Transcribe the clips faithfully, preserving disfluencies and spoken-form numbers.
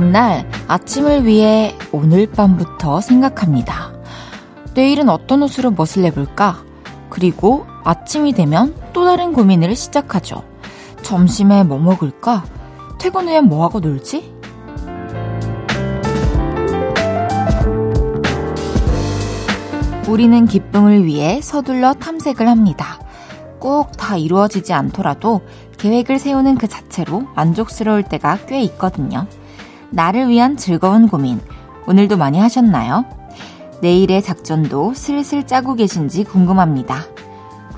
다음날 아침을 위해 오늘 밤부터 생각합니다. 내일은 어떤 옷으로 멋을 내볼까? 그리고 아침이 되면 또 다른 고민을 시작하죠. 점심에 뭐 먹을까? 퇴근 후에 뭐하고 놀지? 우리는 기쁨을 위해 서둘러 탐색을 합니다. 꼭 다 이루어지지 않더라도 계획을 세우는 그 자체로 만족스러울 때가 꽤 있거든요. 나를 위한 즐거운 고민, 오늘도 많이 하셨나요? 내일의 작전도 슬슬 짜고 계신지 궁금합니다.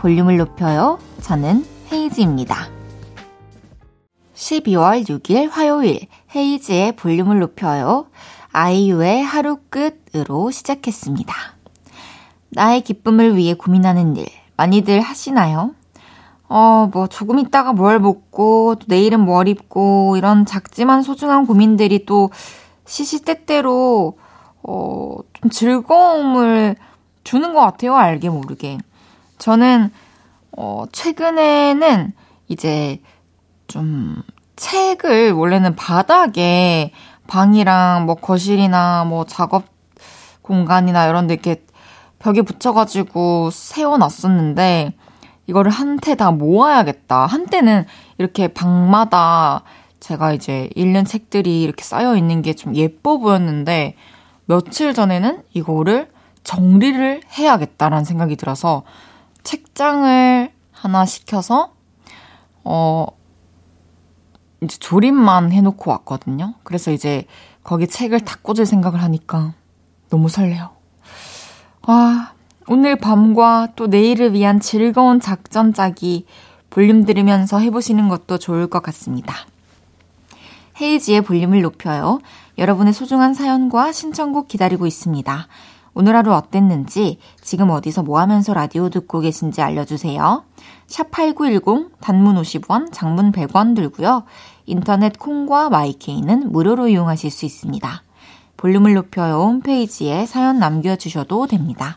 볼륨을 높여요. 저는 헤이즈입니다. 십이월 육일 화요일 헤이즈의 볼륨을 높여요. 아이유의 하루 끝으로 시작했습니다. 나의 기쁨을 위해 고민하는 일 많이들 하시나요? 어, 뭐 조금 있다가 뭘 먹고 또 내일은 뭘 입고 이런 작지만 소중한 고민들이 또 시시때때로 어, 좀 즐거움을 주는 것 같아요. 알게 모르게. 저는 어, 최근에는 이제 좀 책을 원래는 바닥에 방이랑 뭐 거실이나 뭐 작업 공간이나 이런 데 이렇게 벽에 붙여가지고 세워놨었는데 이거를 한테 다 모아야겠다. 한때는 이렇게 방마다 제가 이제 읽는 책들이 이렇게 쌓여있는 게 좀 예뻐 보였는데 며칠 전에는 이거를 정리를 해야겠다라는 생각이 들어서 책장을 하나 시켜서 어 이제 조립만 해놓고 왔거든요. 그래서 이제 거기 책을 다 꽂을 생각을 하니까 너무 설레요. 아, 오늘 밤과 또 내일을 위한 즐거운 작전 짜기 볼륨 들으면서 해보시는 것도 좋을 것 같습니다. 헤이지의 볼륨을 높여요. 여러분의 소중한 사연과 신청곡 기다리고 있습니다. 오늘 하루 어땠는지, 지금 어디서 뭐하면서 라디오 듣고 계신지 알려주세요. 샵팔구일공, 단문 오십 원, 장문 백 원 들고요. 인터넷 콩과 마이케이는 무료로 이용하실 수 있습니다. 볼륨을 높여요 홈페이지에 사연 남겨주셔도 됩니다.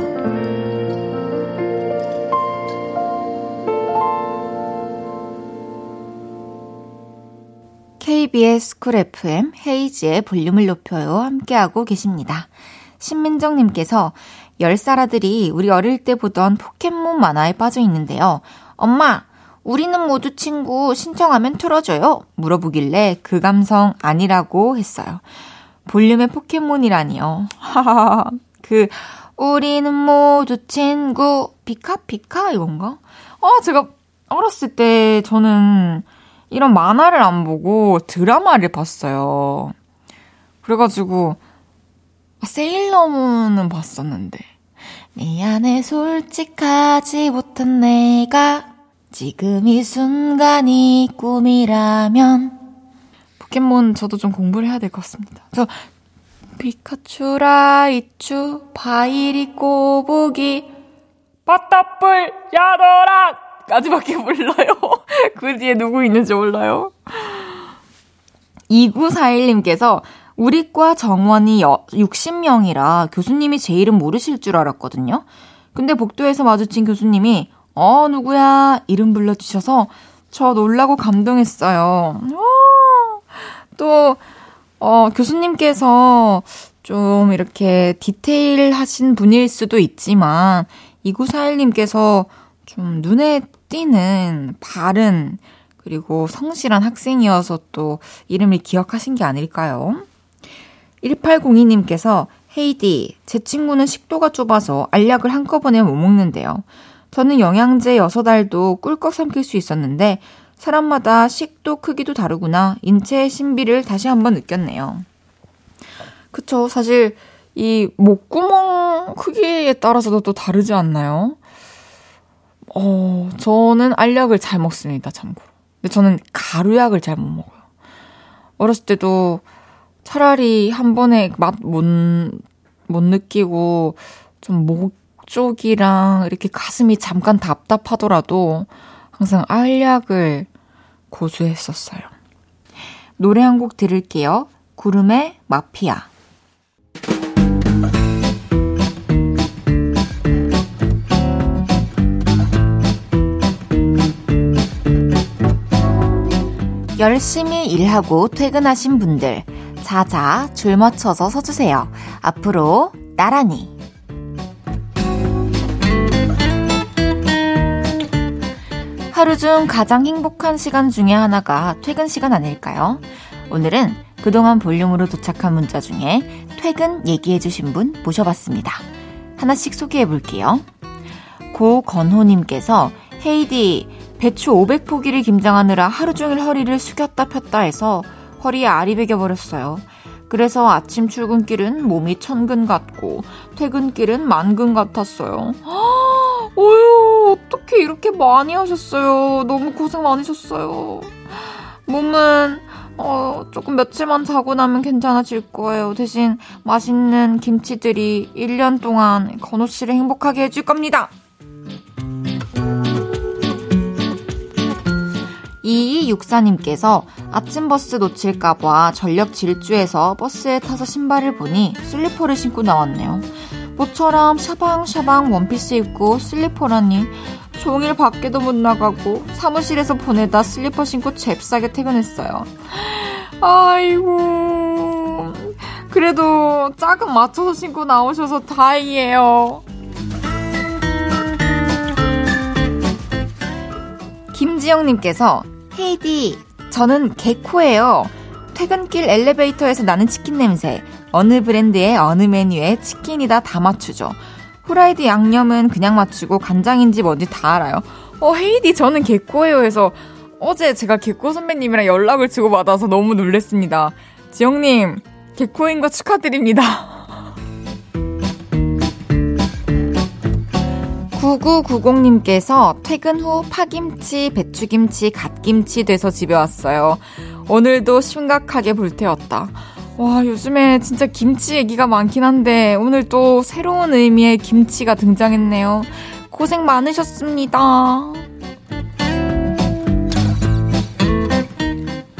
케이비에스 스쿨 에프엠 헤이지의 볼륨을 높여요. 함께하고 계십니다. 신민정님께서 열 살 아들이 우리 어릴 때 보던 포켓몬 만화에 빠져 있는데요. 엄마, 우리는 모두 친구 신청하면 틀어줘요. 물어보길래 그 감성 아니라고 했어요. 볼륨의 포켓몬이라니요. 하하하. 그 우리는 모두 친구 피카피카 이건가? 어, 제가 어렸을 때 저는 이런 만화를 안 보고 드라마를 봤어요. 그래가지고 세일러문은 봤었는데 미안해 솔직하지 못한 내가 지금 이 순간이 꿈이라면 포켓몬 저도 좀 공부를 해야 될 것 같습니다. 저 피카츄 라이츄 파이리 꼬부기 바따뿔 야도란 까지밖에 몰라요. 그 뒤에 누구 있는지 몰라요. 이구사일님께서 우리 과 정원이 육십 명이라 교수님이 제 이름 모르실 줄 알았거든요. 근데 복도에서 마주친 교수님이 어 누구야 이름 불러주셔서 저 놀라고 감동했어요. 또 어, 교수님께서 좀 이렇게 디테일하신 분일 수도 있지만 이구사일님께서 좀 눈에 띄는 바른 그리고 성실한 학생이어서 또 이름을 기억하신 게 아닐까요? 일팔공이님께서 헤이디, 제 친구는 식도가 좁아서 알약을 한꺼번에 못 먹는데요. 저는 영양제 여섯 알도 꿀꺽 삼킬 수 있었는데 사람마다 식도 크기도 다르구나. 인체의 신비를 다시 한번 느꼈네요. 그쵸, 사실 이 목구멍 크기에 따라서도 또 다르지 않나요? 어, 저는 알약을 잘 먹습니다, 참고로. 근데 저는 가루약을 잘 못 먹어요. 어렸을 때도 차라리 한 번에 맛 못, 못 느끼고 좀 목 목 쪽이랑 이렇게 가슴이 잠깐 답답하더라도 항상 알약을 고수했었어요. 노래 한 곡 들을게요. 구름의 마피아. 열심히 일하고 퇴근하신 분들 자자 줄 맞춰서 서주세요. 앞으로 나란히. 하루 중 가장 행복한 시간 중에 하나가 퇴근 시간 아닐까요? 오늘은 그동안 볼륨으로 도착한 문자 중에 퇴근 얘기해주신 분 모셔봤습니다. 하나씩 소개해볼게요. 고건호님께서 헤이디, 배추 오백 포기를 김장하느라 하루 종일 허리를 숙였다 폈다 해서 허리에 알이 베겨버렸어요. 그래서 아침 출근길은 몸이 천근 같고 퇴근길은 만근 같았어요. 어휴, 어떻게 이렇게 많이 하셨어요. 너무 고생 많으셨어요. 몸은 어, 조금 며칠만 자고 나면 괜찮아질 거예요. 대신 맛있는 김치들이 일 년 동안 건호 씨를 행복하게 해줄 겁니다. 이이육사님께서 아침 버스 놓칠까봐 전력 질주해서 버스에 타서 신발을 보니 슬리퍼를 신고 나왔네요. 모처럼 샤방샤방 원피스 입고 슬리퍼라니, 종일 밖에도 못 나가고 사무실에서 보내다 슬리퍼 신고 잽싸게 퇴근했어요. 아이고, 그래도 짝은 맞춰서 신고 나오셔서 다행이에요. 김지영님께서 헤이디, 저는 개코예요. 퇴근길 엘리베이터에서 나는 치킨 냄새. 어느 브랜드의 어느 메뉴에 치킨이다 다 맞추죠. 후라이드 양념은 그냥 맞추고 간장인지 뭔지 다 알아요. 어, 헤이디, 저는 개코예요 해서 어제 제가 개코 선배님이랑 연락을 주고받아서 너무 놀랬습니다. 지영님, 개코인 거 축하드립니다. 구구구공님께서 퇴근 후 파김치, 배추김치, 갓김치 돼서 집에 왔어요. 오늘도 심각하게 불태웠다. 와, 요즘에 진짜 김치 얘기가 많긴 한데 오늘 또 새로운 의미의 김치가 등장했네요. 고생 많으셨습니다.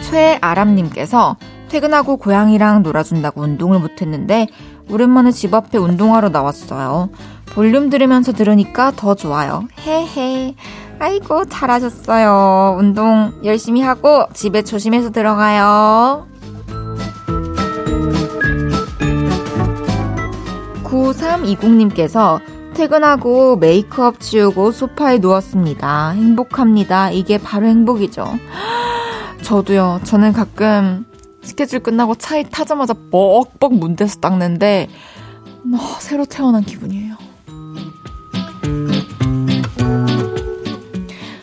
최아람님께서 퇴근하고 고양이랑 놀아준다고 운동을 못했는데 오랜만에 집 앞에 운동하러 나왔어요. 볼륨 들으면서 들으니까 더 좋아요. 헤헤. 아이고, 잘하셨어요. 운동 열심히 하고 집에 조심해서 들어가요. 구삼이공님께서 퇴근하고 메이크업 지우고 소파에 누웠습니다. 행복합니다. 이게 바로 행복이죠. 저도요. 저는 가끔 스케줄 끝나고 차에 타자마자 뻑뻑 문대서 닦는데 어, 새로 태어난 기분이에요.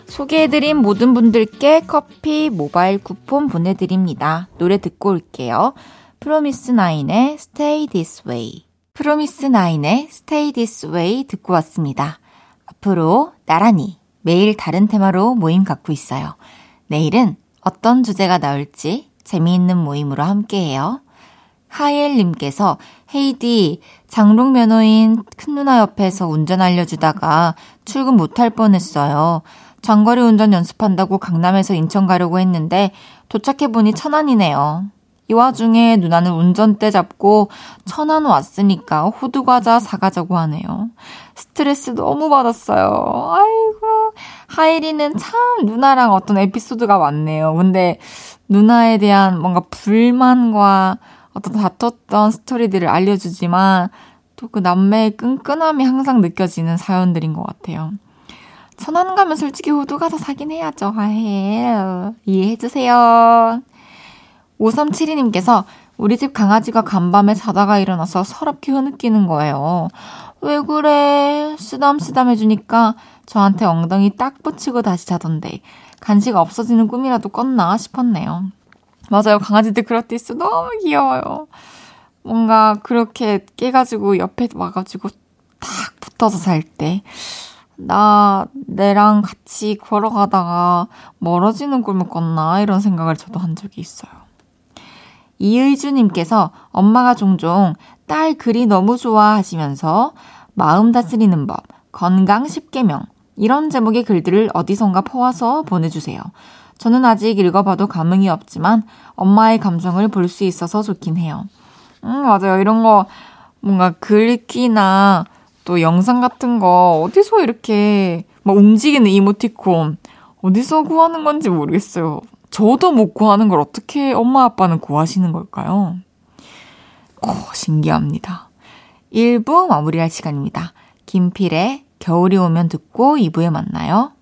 소개해드린 모든 분들께 커피 모바일 쿠폰 보내드립니다. 노래 듣고 올게요. 프로미스나인의 Stay This Way. 프로미스나인의 Stay This Way 듣고 왔습니다. 앞으로 나란히 매일 다른 테마로 모임 갖고 있어요. 내일은 어떤 주제가 나올지 재미있는 모임으로 함께해요. 하엘님께서 헤이디, 장롱 면허인 큰누나 옆에서 운전 알려주다가 출근 못할 뻔했어요. 장거리 운전 연습한다고 강남에서 인천 가려고 했는데 도착해보니 천안이네요. 이 와중에 누나는 운전대 잡고 천안 왔으니까 호두과자 사가자고 하네요. 스트레스 너무 받았어요. 아이고, 하이리는 참 누나랑 어떤 에피소드가 많네요. 근데 누나에 대한 뭔가 불만과 어떤 다퉜던 스토리들을 알려주지만 또 그 남매의 끈끈함이 항상 느껴지는 사연들인 것 같아요. 천안 가면 솔직히 호두과자 사긴 해야죠. 아유, 이해해주세요. 오삼칠이님께서 우리 집 강아지가 간밤에 자다가 일어나서 서럽게 흐느끼는 거예요. 왜 그래? 쓰담쓰담 해주니까 저한테 엉덩이 딱 붙이고 다시 자던데 간식 없어지는 꿈이라도 꿨나 싶었네요. 맞아요. 강아지들 그럴 때 있어. 너무 귀여워요. 뭔가 그렇게 깨가지고 옆에 와가지고 딱 붙어서 잘 때 나 내랑 같이 걸어가다가 멀어지는 꿈을 꿨나 이런 생각을 저도 한 적이 있어요. 이의주님께서 엄마가 종종 딸 글이 너무 좋아 하시면서 마음 다스리는 법, 건강 십 계명 이런 제목의 글들을 어디선가 퍼와서 보내주세요. 저는 아직 읽어봐도 감흥이 없지만 엄마의 감정을 볼 수 있어서 좋긴 해요. 음, 맞아요. 이런 거 뭔가 글귀나 또 영상 같은 거 어디서 이렇게 막 움직이는 이모티콘 어디서 구하는 건지 모르겠어요. 저도 못 구하는 걸 어떻게 엄마 아빠는 구하시는 걸까요? 오, 신기합니다. 일 부 마무리할 시간입니다. 김필의 겨울이 오면 듣고 이 부에 만나요.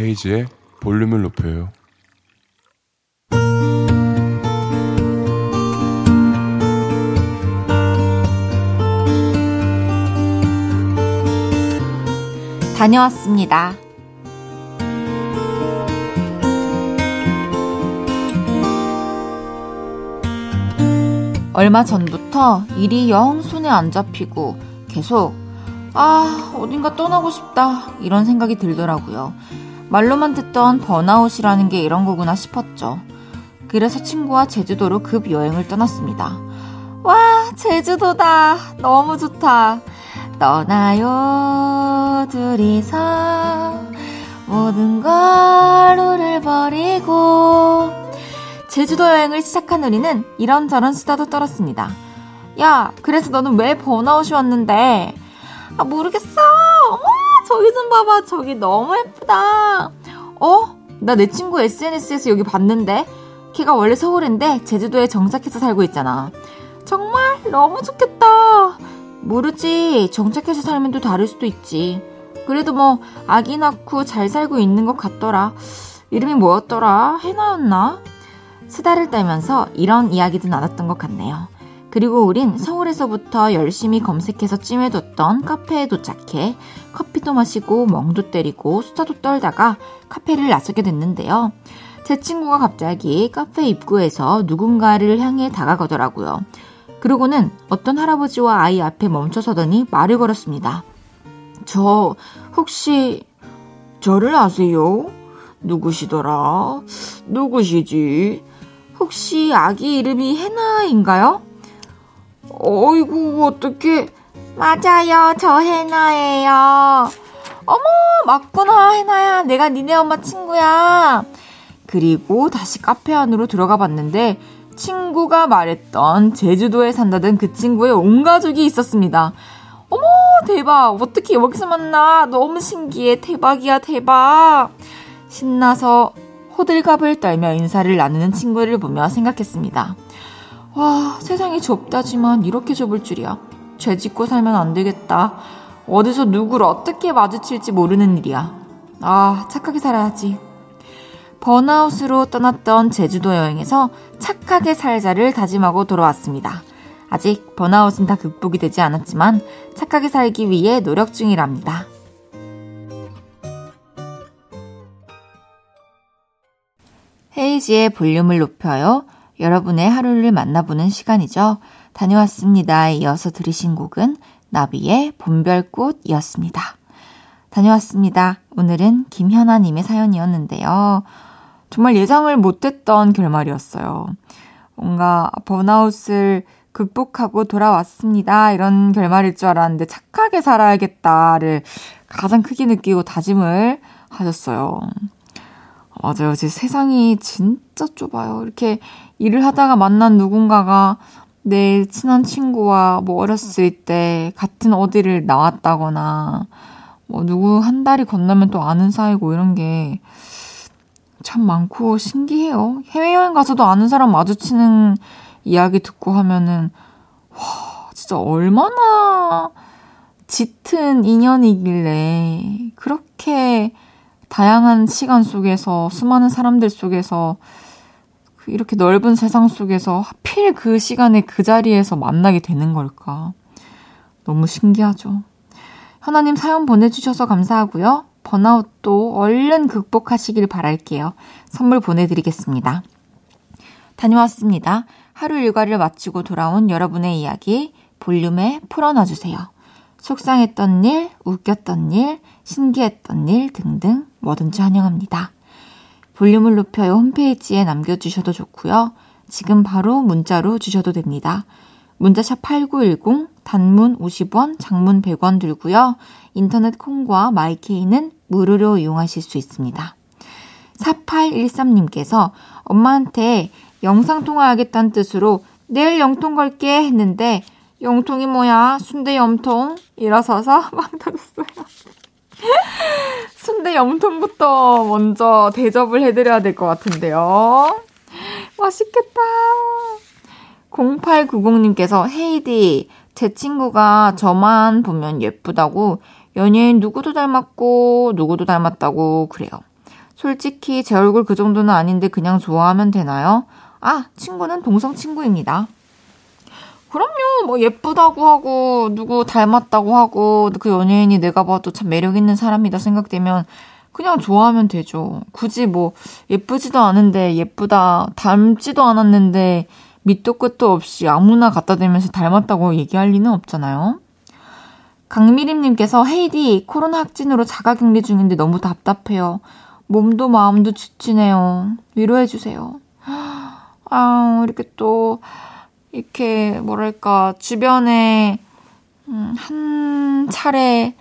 헤이즈의 볼륨을 높여요. 다녀왔습니다. 얼마 전부터 일이 영 손에 안 잡히고 계속 아, 어딘가 떠나고 싶다 이런 생각이 들더라고요. 말로만 듣던 번아웃이라는 게 이런 거구나 싶었죠. 그래서 친구와 제주도로 급 여행을 떠났습니다. 와, 제주도다. 너무 좋다. 떠나요 둘이서 모든 걸 우릴 버리고. 제주도 여행을 시작한 우리는 이런저런 수다도 떨었습니다. 야, 그래서 너는 왜 번아웃이 왔는데? 아, 모르겠어. 저기 좀 봐봐. 저기 너무 예쁘다. 어? 나 내 친구 에스엔에스에서 여기 봤는데? 걔가 원래 서울인데 제주도에 정착해서 살고 있잖아. 정말 너무 좋겠다. 모르지. 정착해서 살면 또 다를 수도 있지. 그래도 뭐 아기 낳고 잘 살고 있는 것 같더라. 이름이 뭐였더라? 해나였나? 수다를 떨면서 이런 이야기도 나눴던 것 같네요. 그리고 우린 서울에서부터 열심히 검색해서 찜해뒀던 카페에 도착해 커피도 마시고 멍도 때리고 수다도 떨다가 카페를 나서게 됐는데요. 제 친구가 갑자기 카페 입구에서 누군가를 향해 다가가더라고요. 그러고는 어떤 할아버지와 아이 앞에 멈춰서더니 말을 걸었습니다. 저 혹시 저를 아세요? 누구시더라? 누구시지? 혹시 아기 이름이 해나인가요? 어이구, 어떡해. 맞아요, 저 해나예요. 어머, 맞구나, 해나야. 내가 니네 엄마 친구야. 그리고 다시 카페 안으로 들어가 봤는데 친구가 말했던 제주도에 산다던 그 친구의 온 가족이 있었습니다. 어머, 대박. 어떻게 여기서 만나. 너무 신기해. 대박이야, 대박. 신나서 호들갑을 떨며 인사를 나누는 친구를 보며 생각했습니다. 와, 세상이 좁다지만 이렇게 좁을 줄이야. 죄 짓고 살면 안 되겠다. 어디서 누구를 어떻게 마주칠지 모르는 일이야. 아, 착하게 살아야지. 번아웃으로 떠났던 제주도 여행에서 착하게 살자를 다짐하고 돌아왔습니다. 아직 번아웃은 다 극복이 되지 않았지만 착하게 살기 위해 노력 중이랍니다. 헤이지의 볼륨을 높여요. 여러분의 하루를 만나보는 시간이죠. 다녀왔습니다에 이어서 들으신 곡은 나비의 봄별꽃이었습니다. 다녀왔습니다. 오늘은 김현아님의 사연이었는데요. 정말 예상을 못했던 결말이었어요. 뭔가 번아웃을 극복하고 돌아왔습니다. 이런 결말일 줄 알았는데 착하게 살아야겠다를 가장 크게 느끼고 다짐을 하셨어요. 맞아요. 제 세상이 진짜 좁아요. 이렇게 일을 하다가 만난 누군가가 내 친한 친구와 뭐 어렸을 때 같은 어디를 나왔다거나 뭐 누구 한 다리 건너면 또 아는 사이고 이런 게 참 많고 신기해요. 해외여행 가서도 아는 사람 마주치는 이야기 듣고 하면은 와, 진짜 얼마나 짙은 인연이길래 그렇게 다양한 시간 속에서 수많은 사람들 속에서 이렇게 넓은 세상 속에서 하필 그 시간에 그 자리에서 만나게 되는 걸까. 너무 신기하죠. 현아님 사연 보내주셔서 감사하고요. 번아웃도 얼른 극복하시길 바랄게요. 선물 보내드리겠습니다. 다녀왔습니다. 하루 일과를 마치고 돌아온 여러분의 이야기 볼륨에 풀어놔주세요. 속상했던 일, 웃겼던 일, 신기했던 일 등등 뭐든지 환영합니다. 볼륨을 높여요 홈페이지에 남겨주셔도 좋고요. 지금 바로 문자로 주셔도 됩니다. 문자샵 팔구일공, 단문 오십 원, 장문 백 원 들고요. 인터넷 콩과 마이케이는 무료로 이용하실 수 있습니다. 사팔일삼님께서 엄마한테 영상통화하겠다는 뜻으로 내일 영통 걸게 했는데 영통이 뭐야? 순대 염통? 일어서서 망설였어요. 순대 염통부터 먼저 대접을 해드려야 될 것 같은데요. 맛있겠다. 공팔구공님께서 헤이디, 제 친구가 저만 보면 예쁘다고 연예인 누구도 닮았고 누구도 닮았다고 그래요. 솔직히 제 얼굴 그 정도는 아닌데 그냥 좋아하면 되나요? 아, 친구는 동성 친구입니다. 그럼요. 뭐 예쁘다고 하고 누구 닮았다고 하고 그 연예인이 내가 봐도 참 매력 있는 사람이다 생각되면 그냥 좋아하면 되죠. 굳이 뭐 예쁘지도 않은데 예쁘다, 닮지도 않았는데 밑도 끝도 없이 아무나 갖다 대면서 닮았다고 얘기할 리는 없잖아요. 강미림님께서 헤이디, 코로나 확진으로 자가격리 중인데 너무 답답해요. 몸도 마음도 지치네요. 위로해주세요. 아, 이렇게 또 이렇게 뭐랄까 주변에 한 차례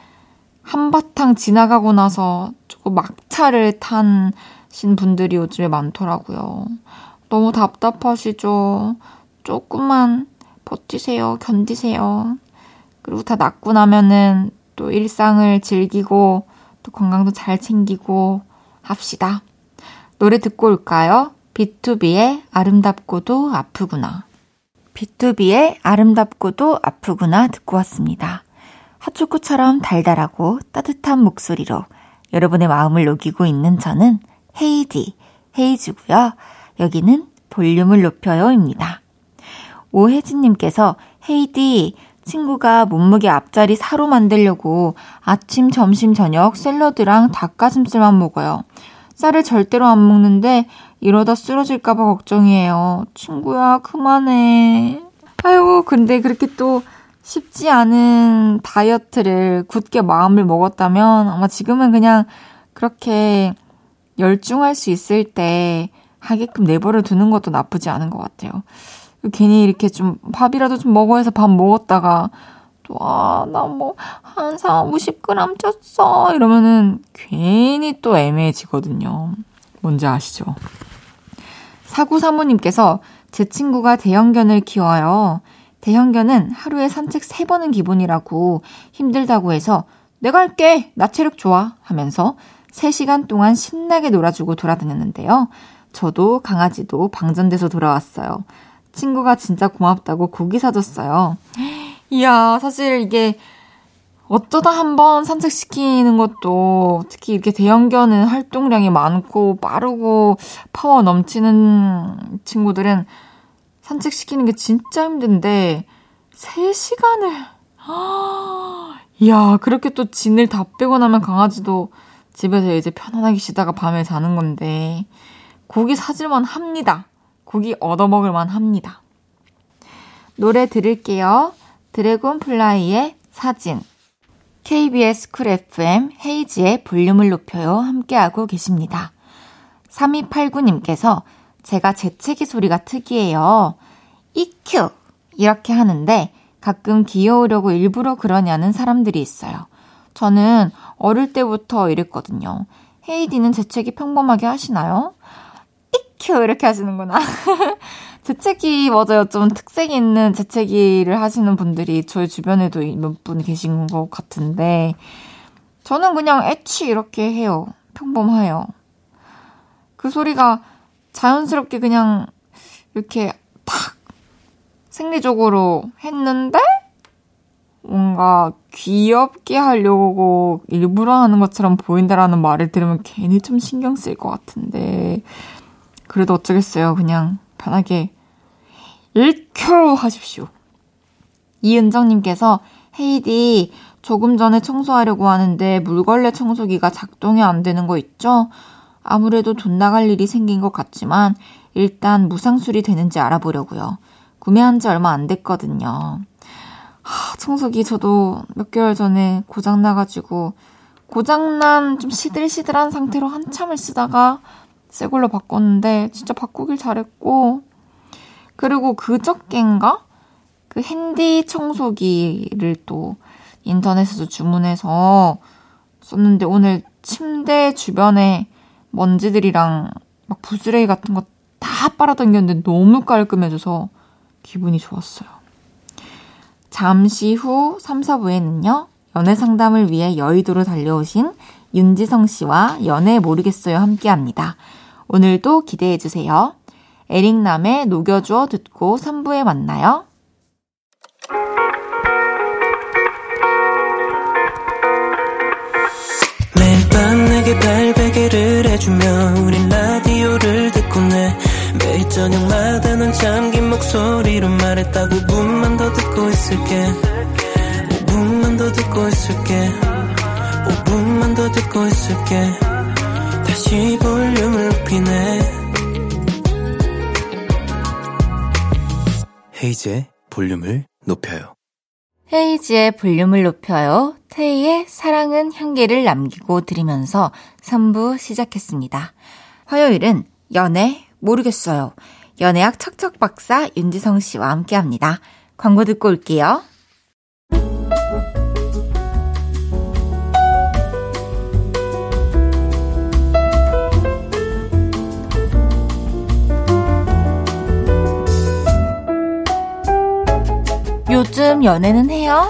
한바탕 지나가고 나서 조금 막차를 타신 분들이 요즘에 많더라고요. 너무 답답하시죠. 조금만 버티세요. 견디세요. 그리고 다 낫고 나면은 또 일상을 즐기고 또 건강도 잘 챙기고 합시다. 노래 듣고 올까요? 비투비의 아름답고도 아프구나. 비투비의 아름답고도 아프구나 듣고 왔습니다. 핫초코처럼 달달하고 따뜻한 목소리로 여러분의 마음을 녹이고 있는 저는 헤이디, 헤이즈고요. 여기는 볼륨을 높여요입니다. 오혜진님께서 헤이디, 친구가 몸무게 앞자리 사로 만들려고 아침, 점심, 저녁 샐러드랑 닭가슴살만 먹어요. 쌀을 절대로 안 먹는데 이러다 쓰러질까봐 걱정이에요. 친구야, 그만해. 아이고, 근데 그렇게 또 쉽지 않은 다이어트를 굳게 마음을 먹었다면 아마 지금은 그냥 그렇게 열중할 수 있을 때 하게끔 내버려 두는 것도 나쁘지 않은 것 같아요. 괜히 이렇게 좀 밥이라도 좀 먹어 해서 밥 먹었다가 또 아, 나 뭐 한 사백오십 그램 쪘어 이러면은 괜히 또 애매해지거든요. 뭔지 아시죠? 사구 사모님께서 제 친구가 대형견을 키워요. 대형견은 하루에 산책 세 번은 기본이라고 힘들다고 해서 내가 할게! 나 체력 좋아! 하면서 세 시간 동안 신나게 놀아주고 돌아다녔는데요. 저도 강아지도 방전돼서 돌아왔어요. 친구가 진짜 고맙다고 고기 사줬어요. 이야, 사실 이게 어쩌다 한번 산책시키는 것도 특히 이렇게 대형견은 활동량이 많고 빠르고 파워 넘치는 친구들은 산책시키는 게 진짜 힘든데 세 시간을 이야, 그렇게 또 진을 다 빼고 나면 강아지도 집에서 이제 편안하게 쉬다가 밤에 자는 건데 고기 사줄만 합니다. 고기 얻어먹을만 합니다. 노래 들을게요. 드래곤플라이의 사진. 케이비에스 쿨 에프엠 헤이지의 볼륨을 높여요 함께하고 계십니다. 삼이팔구님께서 제가 재채기 소리가 특이해요. 이큐 이렇게 하는데 가끔 귀여우려고 일부러 그러냐는 사람들이 있어요. 저는 어릴 때부터 이랬거든요. 헤이디는 재채기 평범하게 하시나요? 이큐 이렇게 하시는구나. 재채기 맞아요. 좀 특색 있는 재채기를 하시는 분들이 저희 주변에도 몇 분 계신 것 같은데 저는 그냥 애취 이렇게 해요. 평범해요. 그 소리가 자연스럽게 그냥 이렇게 탁 생리적으로 했는데 뭔가 귀엽게 하려고 일부러 하는 것처럼 보인다라는 말을 들으면 괜히 좀 신경 쓸 것 같은데 그래도 어쩌겠어요. 그냥 편하게 일켜 하십시오. 이은정님께서 헤이디 조금 전에 청소하려고 하는데 물걸레 청소기가 작동이 안 되는 거 있죠? 아무래도 돈 나갈 일이 생긴 것 같지만 일단 무상수리 되는지 알아보려고요. 구매한 지 얼마 안 됐거든요. 하, 청소기 저도 몇 개월 전에 고장나가지고 고장난 좀 시들시들한 상태로 한참을 쓰다가 새 걸로 바꿨는데 진짜 바꾸길 잘했고 그리고 그저껜가 그 핸디 청소기를 또 인터넷에서 주문해서 썼는데 오늘 침대 주변에 먼지들이랑 막 부스레기 같은 거 다 빨아당겼는데 너무 깔끔해져서 기분이 좋았어요. 잠시 후 삼, 사 부에는요. 연애 상담을 위해 여의도로 달려오신 윤지성 씨와 연애 모르겠어요 함께합니다. 오늘도 기대해주세요. 에릭남의 녹여주어 듣고 삼 부에 만나요. 매일 밤 내게 발베개를 해주며 우린 라디오를 듣고 내 매일 저녁마다 난 잠긴 목소리로 말했다. 오 분만 더 듣고 있을게. 오 분만 더 듣고 있을게. 오 분만 더 듣고 있을게. 다시 볼륨을 높이네. 헤이즈의 볼륨을 높여요. 헤이즈의 볼륨을 높여요. 태희의 사랑은 향기를 남기고 드리면서 삼 부 시작했습니다. 화요일은 연애 모르겠어요. 연애학 척척박사 윤지성 씨와 함께합니다. 광고 듣고 올게요. 요즘 연애는 해요?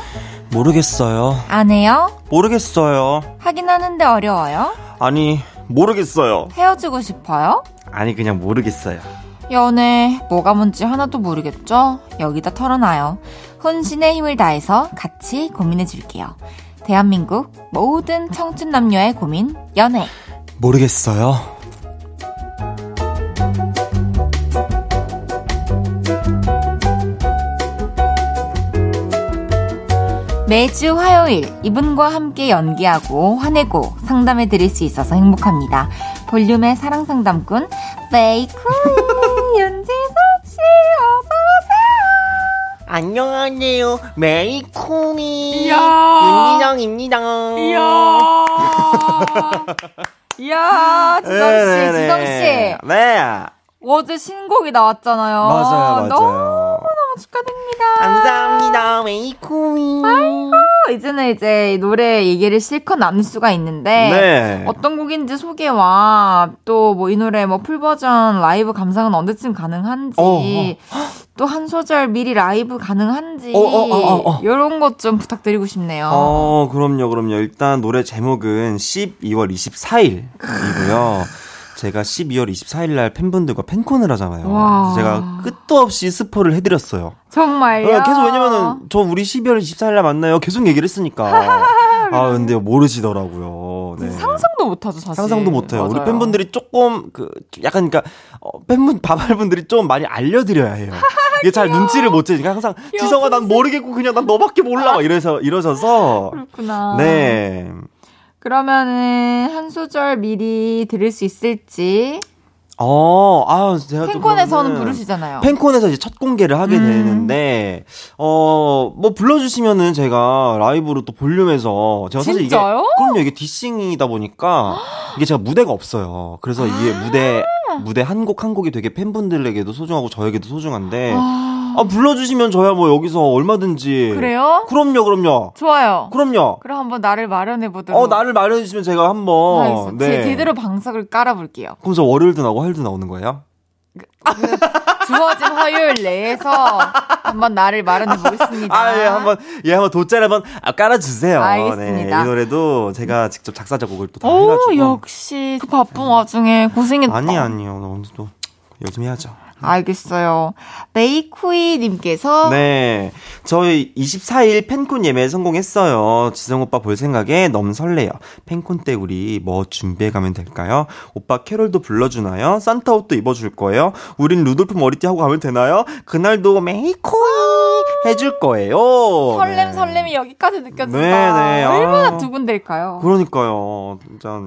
모르겠어요. 안 해요? 모르겠어요. 하긴 하는데 어려워요? 아니, 모르겠어요. 헤어지고 싶어요? 아니, 그냥 모르겠어요. 연애, 뭐가 뭔지 하나도 모르겠죠? 여기다 털어놔요. 혼신의 힘을 다해서 같이 고민해줄게요. 대한민국 모든 청춘 남녀의 고민, 연애. 모르겠어요. 매주 화요일 이분과 함께 연기하고 화내고 상담해드릴 수 있어서 행복합니다. 볼륨의 사랑상담꾼 베이콘 윤지성씨 어서오세요. 안녕하세요. 메이콘이 윤지성입니다. 이야 이야 지성씨 지성씨 네 어제 신곡이 나왔잖아요. 맞아요 맞아요. 너무너무 축하드립니다. 감사합니다. 메이코이. 아이고 이제는 이제 노래 얘기를 실컷 나눌 수가 있는데 네. 어떤 곡인지 소개와 또 뭐 이 노래 뭐 풀버전 라이브 감상은 언제쯤 가능한지 어, 어. 또 한 소절 미리 라이브 가능한지 어, 어, 어, 어. 이런 것 좀 부탁드리고 싶네요. 어, 그럼요 그럼요. 일단 노래 제목은 십이월 이십사일이고요. 제가 십이월 이십사일 날 팬분들과 팬콘을 하잖아요. 와. 제가 끝도 없이 스포를 해드렸어요. 정말요? 계속 왜냐면은 저 우리 십이월 이십사일 날 만나요. 계속 얘기를 했으니까. 아 근데 모르시더라고요. 네. 상상도 못하죠 사실. 상상도 못해요. 맞아요. 우리 팬분들이 조금 그 약간 그러니까 어, 팬분 바발분들이 좀 많이 알려드려야 해요. 이게 잘 눈치를 못 채니까 항상 지성아 난 모르겠고 그냥 난 너밖에 몰라 막 이래서 이러셔서. 그렇구나. 네. 그러면은 한 소절 미리 들을 수 있을지. 어, 아, 제가 팬콘에서는 부르시잖아요. 팬콘에서 이제 첫 공개를 하게 음. 되는데, 어, 뭐 불러주시면은 제가 라이브로 또 볼륨에서 제가 사실 진짜요? 이게 그럼요 이게 디싱이다 보니까 이게 제가 무대가 없어요. 그래서 아~ 이게 무대 무대 한 곡 한 곡이 되게 팬분들에게도 소중하고 저에게도 소중한데. 아~ 아 불러주시면 저야 뭐 여기서 얼마든지. 그래요? 그럼요 그럼요. 좋아요. 그럼요. 그럼 한번 나를 마련해보도록. 어 나를 마련해주시면 제가 한번 네. 제대로 방석을 깔아볼게요. 그럼 저 월요일도 나오고 화요일도 나오는 거예요? 주어진 화요일 내에서 한번 나를 마련해보겠습니다. 아, 예, 한번, 예, 한번 돗자리 한번 깔아주세요. 알겠습니다. 네, 이 노래도 제가 직접 작사, 작곡을 또 다 해가지고. 오, 역시 그 바쁜 와중에 고생했다. 아니, 아니요. 오늘도 요즘 해야죠. 알겠어요. 메이쿠이님께서 네, 저희 이십사 일 팬콘 예매 성공했어요. 지성 오빠 볼 생각에 너무 설레요. 팬콘 때 우리 뭐 준비해가면 될까요? 오빠 캐롤도 불러주나요? 산타 옷도 입어줄 거예요? 우린 루돌프 머리띠 하고 가면 되나요? 그날도 메이쿠이 해줄 거예요. 설렘 네. 설렘이 여기까지 느껴진다. 네네. 얼마나 아, 두근댈까요? 그러니까요. 진짜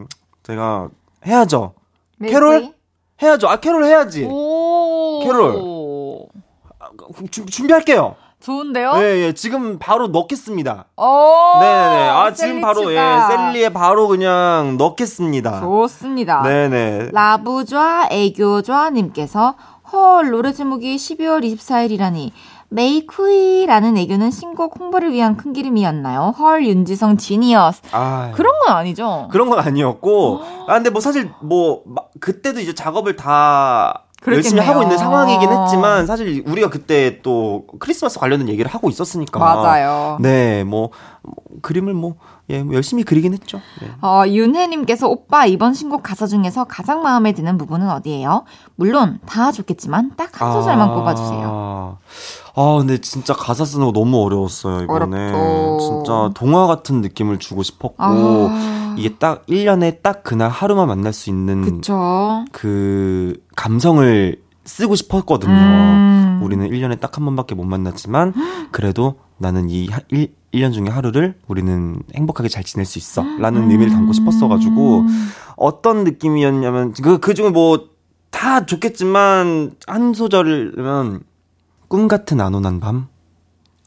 제가 해야죠. 메이쿠이? 캐롤? 해야죠. 아, 캐롤 해야지. 오~ 캐롤. 아, 주, 준비할게요. 좋은데요? 네, 예, 지금 바로 넣겠습니다. 오~ 네네. 아, 지금 바로, 예, 셀리에 바로 그냥 넣겠습니다. 좋습니다. 네네. 라부좌, 애교좌님께서, 헐, 노래 제목이 십이월 이십사일이라니. 메이쿠이라는 애교는 신곡 홍보를 위한 큰 기름이었나요? 헐, 윤지성 지니어스. 아, 그런 건 아니죠? 그런 건 아니었고, 아, 근데 뭐 사실 뭐 그때도 이제 작업을 다 그렇겠네요. 열심히 하고 있는 상황이긴 했지만 사실 우리가 그때 또 크리스마스 관련된 얘기를 하고 있었으니까. 맞아요. 네, 뭐, 뭐 그림을 뭐. 예, 열심히 그리긴 했죠. 네. 어, 윤혜님께서 오빠 이번 신곡 가사 중에서 가장 마음에 드는 부분은 어디예요? 물론 다 좋겠지만 딱 한 소절만 아... 꼽아주세요. 아, 근데 진짜 가사 쓰는 거 너무 어려웠어요 이번에. 어렵죠. 진짜 동화 같은 느낌을 주고 싶었고 아... 이게 딱 일 년에 딱 그날 하루만 만날 수 있는 그쵸? 그 감성을 쓰고 싶었거든요. 음... 우리는 일 년에 딱 한 번밖에 못 만났지만 그래도 나는 이 일, 일 년 중에 하루를 우리는 행복하게 잘 지낼 수 있어 라는 음. 의미를 담고 싶었어가지고 어떤 느낌이었냐면 그, 그중에 뭐 다 좋겠지만 한 소절이면 꿈같은 안온한 밤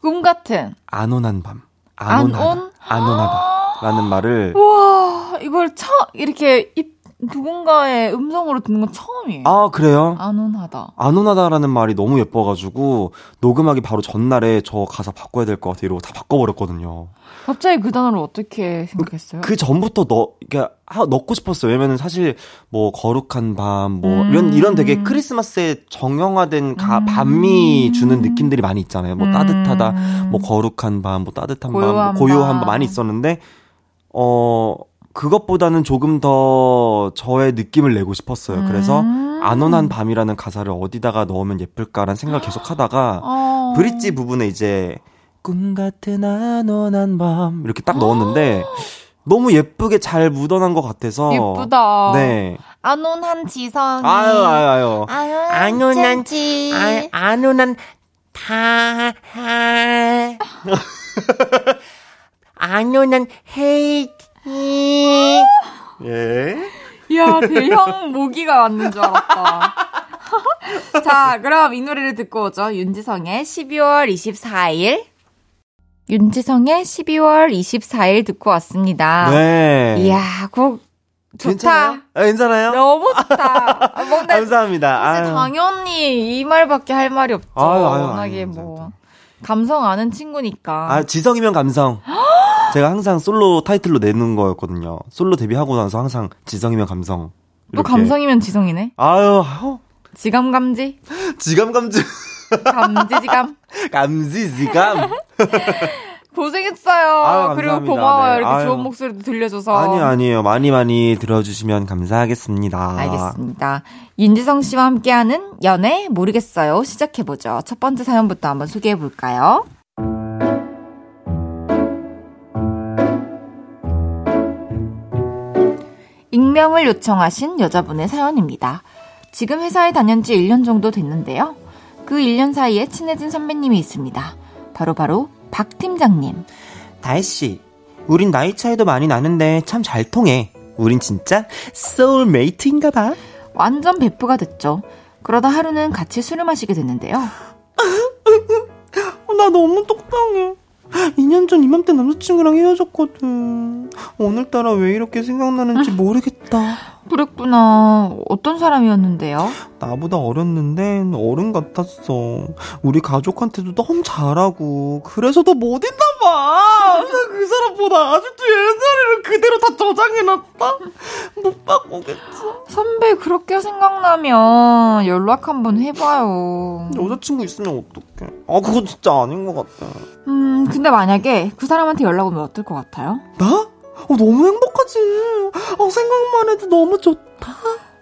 꿈같은 안온한 밤 안온하다 안온하다 라는 말을 와 이걸 처, 이렇게 입 누군가의 음성으로 듣는 건 처음이에요. 아, 그래요? 안온하다. 안온하다라는 말이 너무 예뻐가지고 녹음하기 바로 전날에 저 가사 바꿔야 될 것 같아요. 이러고 다 바꿔버렸거든요. 갑자기 그 단어를 어떻게 생각했어요? 그, 그 전부터 넣, 그러니까 넣고 싶었어요. 왜냐면 사실 뭐 거룩한 밤, 뭐 음. 이런 이런 되게 크리스마스에 정형화된 가, 밤이 주는 느낌들이 많이 있잖아요. 뭐 음. 따뜻하다, 뭐 거룩한 밤, 뭐 따뜻한 고요한 밤, 뭐 고요한 밤. 밤 많이 있었는데 어. 그것보다는 조금 더 저의 느낌을 내고 싶었어요. 음~ 그래서 안온한 밤이라는 가사를 어디다가 넣으면 예쁠까라는 생각을 계속 하다가 어~ 브릿지 부분에 이제 꿈같은 안온한 밤 이렇게 딱 넣었는데 너무 예쁘게 잘 묻어난 것 같아서 예쁘다. 네. 안온한 지성이 아유 아유 아유 안온한 지 안온한 다 안온한 헤이 예. 이야, 대형 모기가 왔는 줄 알았다. 자, 그럼 이 노래를 듣고 오죠. 윤지성의 십이월 이십사일. 윤지성의 십이월 이십사일 듣고 왔습니다. 네. 이야, 곡 좋다. 괜찮아요? 아, 괜찮아요? 너무 좋다. 아, 뭐, 감사합니다. 사실 당연히 이 말밖에 할 말이 없죠. 아유, 아유, 워낙에 아유, 뭐. 감사합니다. 감성 아는 친구니까. 아, 지성이면 감성. 제가 항상 솔로 타이틀로 내는 거였거든요. 솔로 데뷔하고 나서 항상 지성이면 감성. 이렇게. 또 감성이면 지성이네. 아유. 어. 지감감지. 지감감지. 감지지감. 감지지감. 고생했어요. 아유, 그리고 고마워요. 네. 이렇게 아유. 좋은 목소리도 들려줘서. 아니 아니에요. 많이 많이 들어주시면 감사하겠습니다. 알겠습니다. 윤지성 씨와 함께하는 연애 모르겠어요. 시작해보죠. 첫 번째 사연부터 한번 소개해볼까요? 익명을 요청하신 여자분의 사연입니다. 지금 회사에 다닌 지 일 년 정도 됐는데요. 그 일 년 사이에 친해진 선배님이 있습니다. 바로바로 박 팀장님. 다혜씨, 우린 나이 차이도 많이 나는데 참 잘 통해. 우린 진짜 소울메이트인가 봐. 완전 베프가 됐죠. 그러다 하루는 같이 술을 마시게 됐는데요. 나 너무 똑똑해. 이 년 전 이맘때 남자친구랑 헤어졌거든. 오늘따라 왜 이렇게 생각나는지 모르겠다. 그랬구나. 어떤 사람이었는데요? 나보다 어렸는데 어른 같았어. 우리 가족한테도 너무 잘하고 그래서 더 못했나 봐. 그 사람보다 아직도 옛날에를 그대로 다 저장해놨다. 못 바꾸겠어. 선배 그렇게 생각나면 연락 한번 해봐요. 여자친구 있으면 어떡해. 아, 그거 진짜 아닌 것 같아. 음, 근데 만약에 그 사람한테 연락 오면 어떨 것 같아요? 나? 어, 너무 행복하지. 어, 생각만 해도 너무 좋다.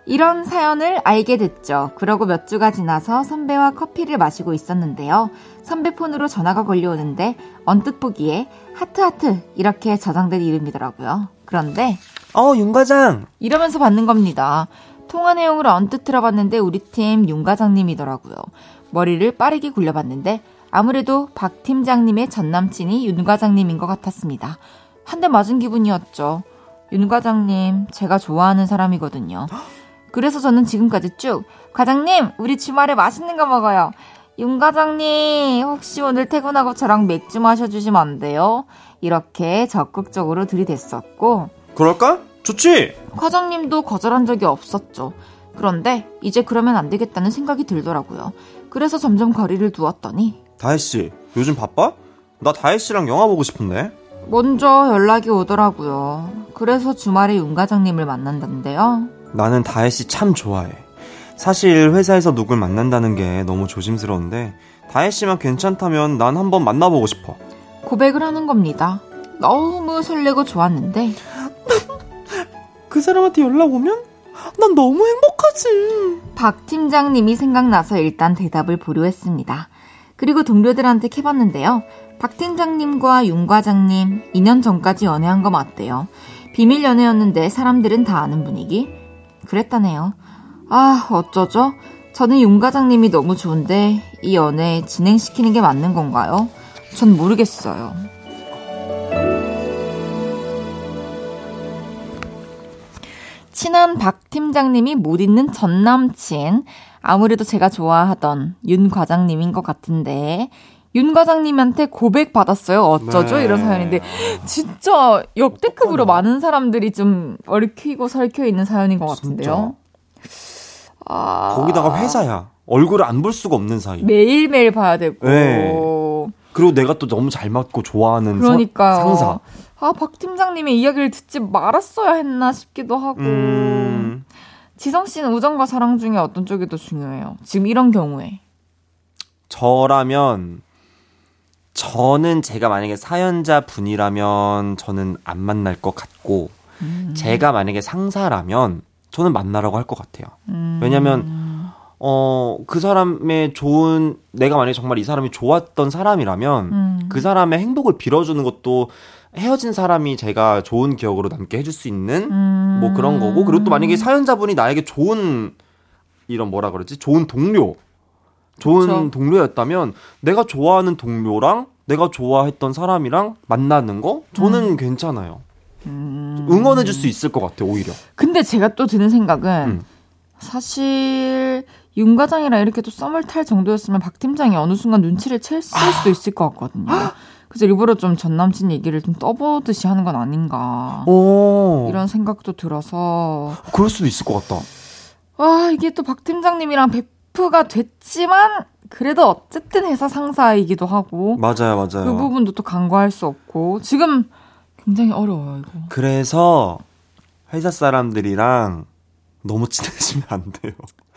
이런 사연을 알게 됐죠. 그러고 몇 주가 지나서 선배와 커피를 마시고 있었는데요. 선배 폰으로 전화가 걸려오는데 언뜻 보기에 하트하트 이렇게 저장된 이름이더라고요. 그런데 어 윤과장! 이러면서 받는 겁니다. 통화 내용을 언뜻 들어봤는데 우리 팀 윤과장님이더라고요. 머리를 빠르게 굴려봤는데 아무래도 박 팀장님의 전남친이 윤과장님인 것 같았습니다. 한 대 맞은 기분이었죠. 윤과장님 제가 좋아하는 사람이거든요. 그래서 저는 지금까지 쭉 과장님 우리 주말에 맛있는 거 먹어요. 윤과장님 혹시 오늘 퇴근하고 저랑 맥주 마셔주시면 안 돼요? 이렇게 적극적으로 들이댔었고 그럴까? 좋지! 과장님도 거절한 적이 없었죠. 그런데 이제 그러면 안 되겠다는 생각이 들더라고요. 그래서 점점 거리를 두었더니 다혜씨 요즘 바빠? 나 다혜씨랑 영화 보고 싶은데 먼저 연락이 오더라고요. 그래서 주말에 윤 과장님을 만난다는데요. 나는 다혜씨 참 좋아해. 사실 회사에서 누굴 만난다는 게 너무 조심스러운데 다혜씨만 괜찮다면 난 한번 만나보고 싶어. 고백을 하는 겁니다. 너무 설레고 좋았는데 그 사람한테 연락 오면 난 너무 행복하지. 박 팀장님이 생각나서 일단 대답을 보류했습니다. 그리고 동료들한테 캐봤는데요. 박 팀장님과 윤 과장님 이 년 전까지 연애한 거 맞대요. 비밀 연애였는데 사람들은 다 아는 분위기? 그랬다네요. 아 어쩌죠? 저는 윤 과장님이 너무 좋은데 이 연애 진행시키는 게 맞는 건가요? 전 모르겠어요. 친한 박 팀장님이 못 있는 전남친 아무래도 제가 좋아하던 윤 과장님인 것 같은데 윤 과장님한테 고백 받았어요. 어쩌죠? 네. 이런 사연인데 진짜 역대급으로 어떡하나. 많은 사람들이 좀 얽히고 설켜 있는 사연인 것 같은데요. 아... 거기다가 회사야. 얼굴을 안 볼 수가 없는 사이. 매일매일 봐야 되고. 네. 그리고 내가 또 너무 잘 맞고 좋아하는 그러니까요. 상사. 아, 박 팀장님의 이야기를 듣지 말았어야 했나 싶기도 하고. 음... 지성 씨는 우정과 사랑 중에 어떤 쪽이 더 중요해요? 지금 이런 경우에. 저라면 저는 제가 만약에 사연자 분이라면 저는 안 만날 것 같고 음. 제가 만약에 상사라면 저는 만나라고 할 것 같아요. 음. 왜냐하면 어, 그 사람의 좋은 내가 만약에 정말 이 사람이 좋았던 사람이라면 음. 그 사람의 행복을 빌어주는 것도 헤어진 사람이 제가 좋은 기억으로 남게 해줄 수 있는 음. 뭐 그런 거고 그리고 또 만약에 사연자 분이 나에게 좋은 이런 뭐라 그러지 좋은 동료 좋은 그쵸? 동료였다면 내가 좋아하는 동료랑 내가 좋아했던 사람이랑 만나는 거 저는 음. 괜찮아요. 음. 응원해줄 수 있을 것 같아요. 오히려. 근데 제가 또 드는 생각은 음. 사실 윤 과장이랑 이렇게 또 썸을 탈 정도였으면 박 팀장이 어느 순간 눈치를 챌 수도 있을 것 같거든요. 그래서 일부러 좀 전 남친 얘기를 좀 떠보듯이 하는 건 아닌가 오. 이런 생각도 들어서 그럴 수도 있을 것 같다. 아 이게 또 박 팀장님이랑 백 가 됐지만 그래도 어쨌든 회사 상사이기도 하고 맞아요 맞아요 그 부분도 또 간과할 수 없고 지금 굉장히 어려워요 이거. 그래서 회사 사람들이랑 너무 친해지면 안 돼요.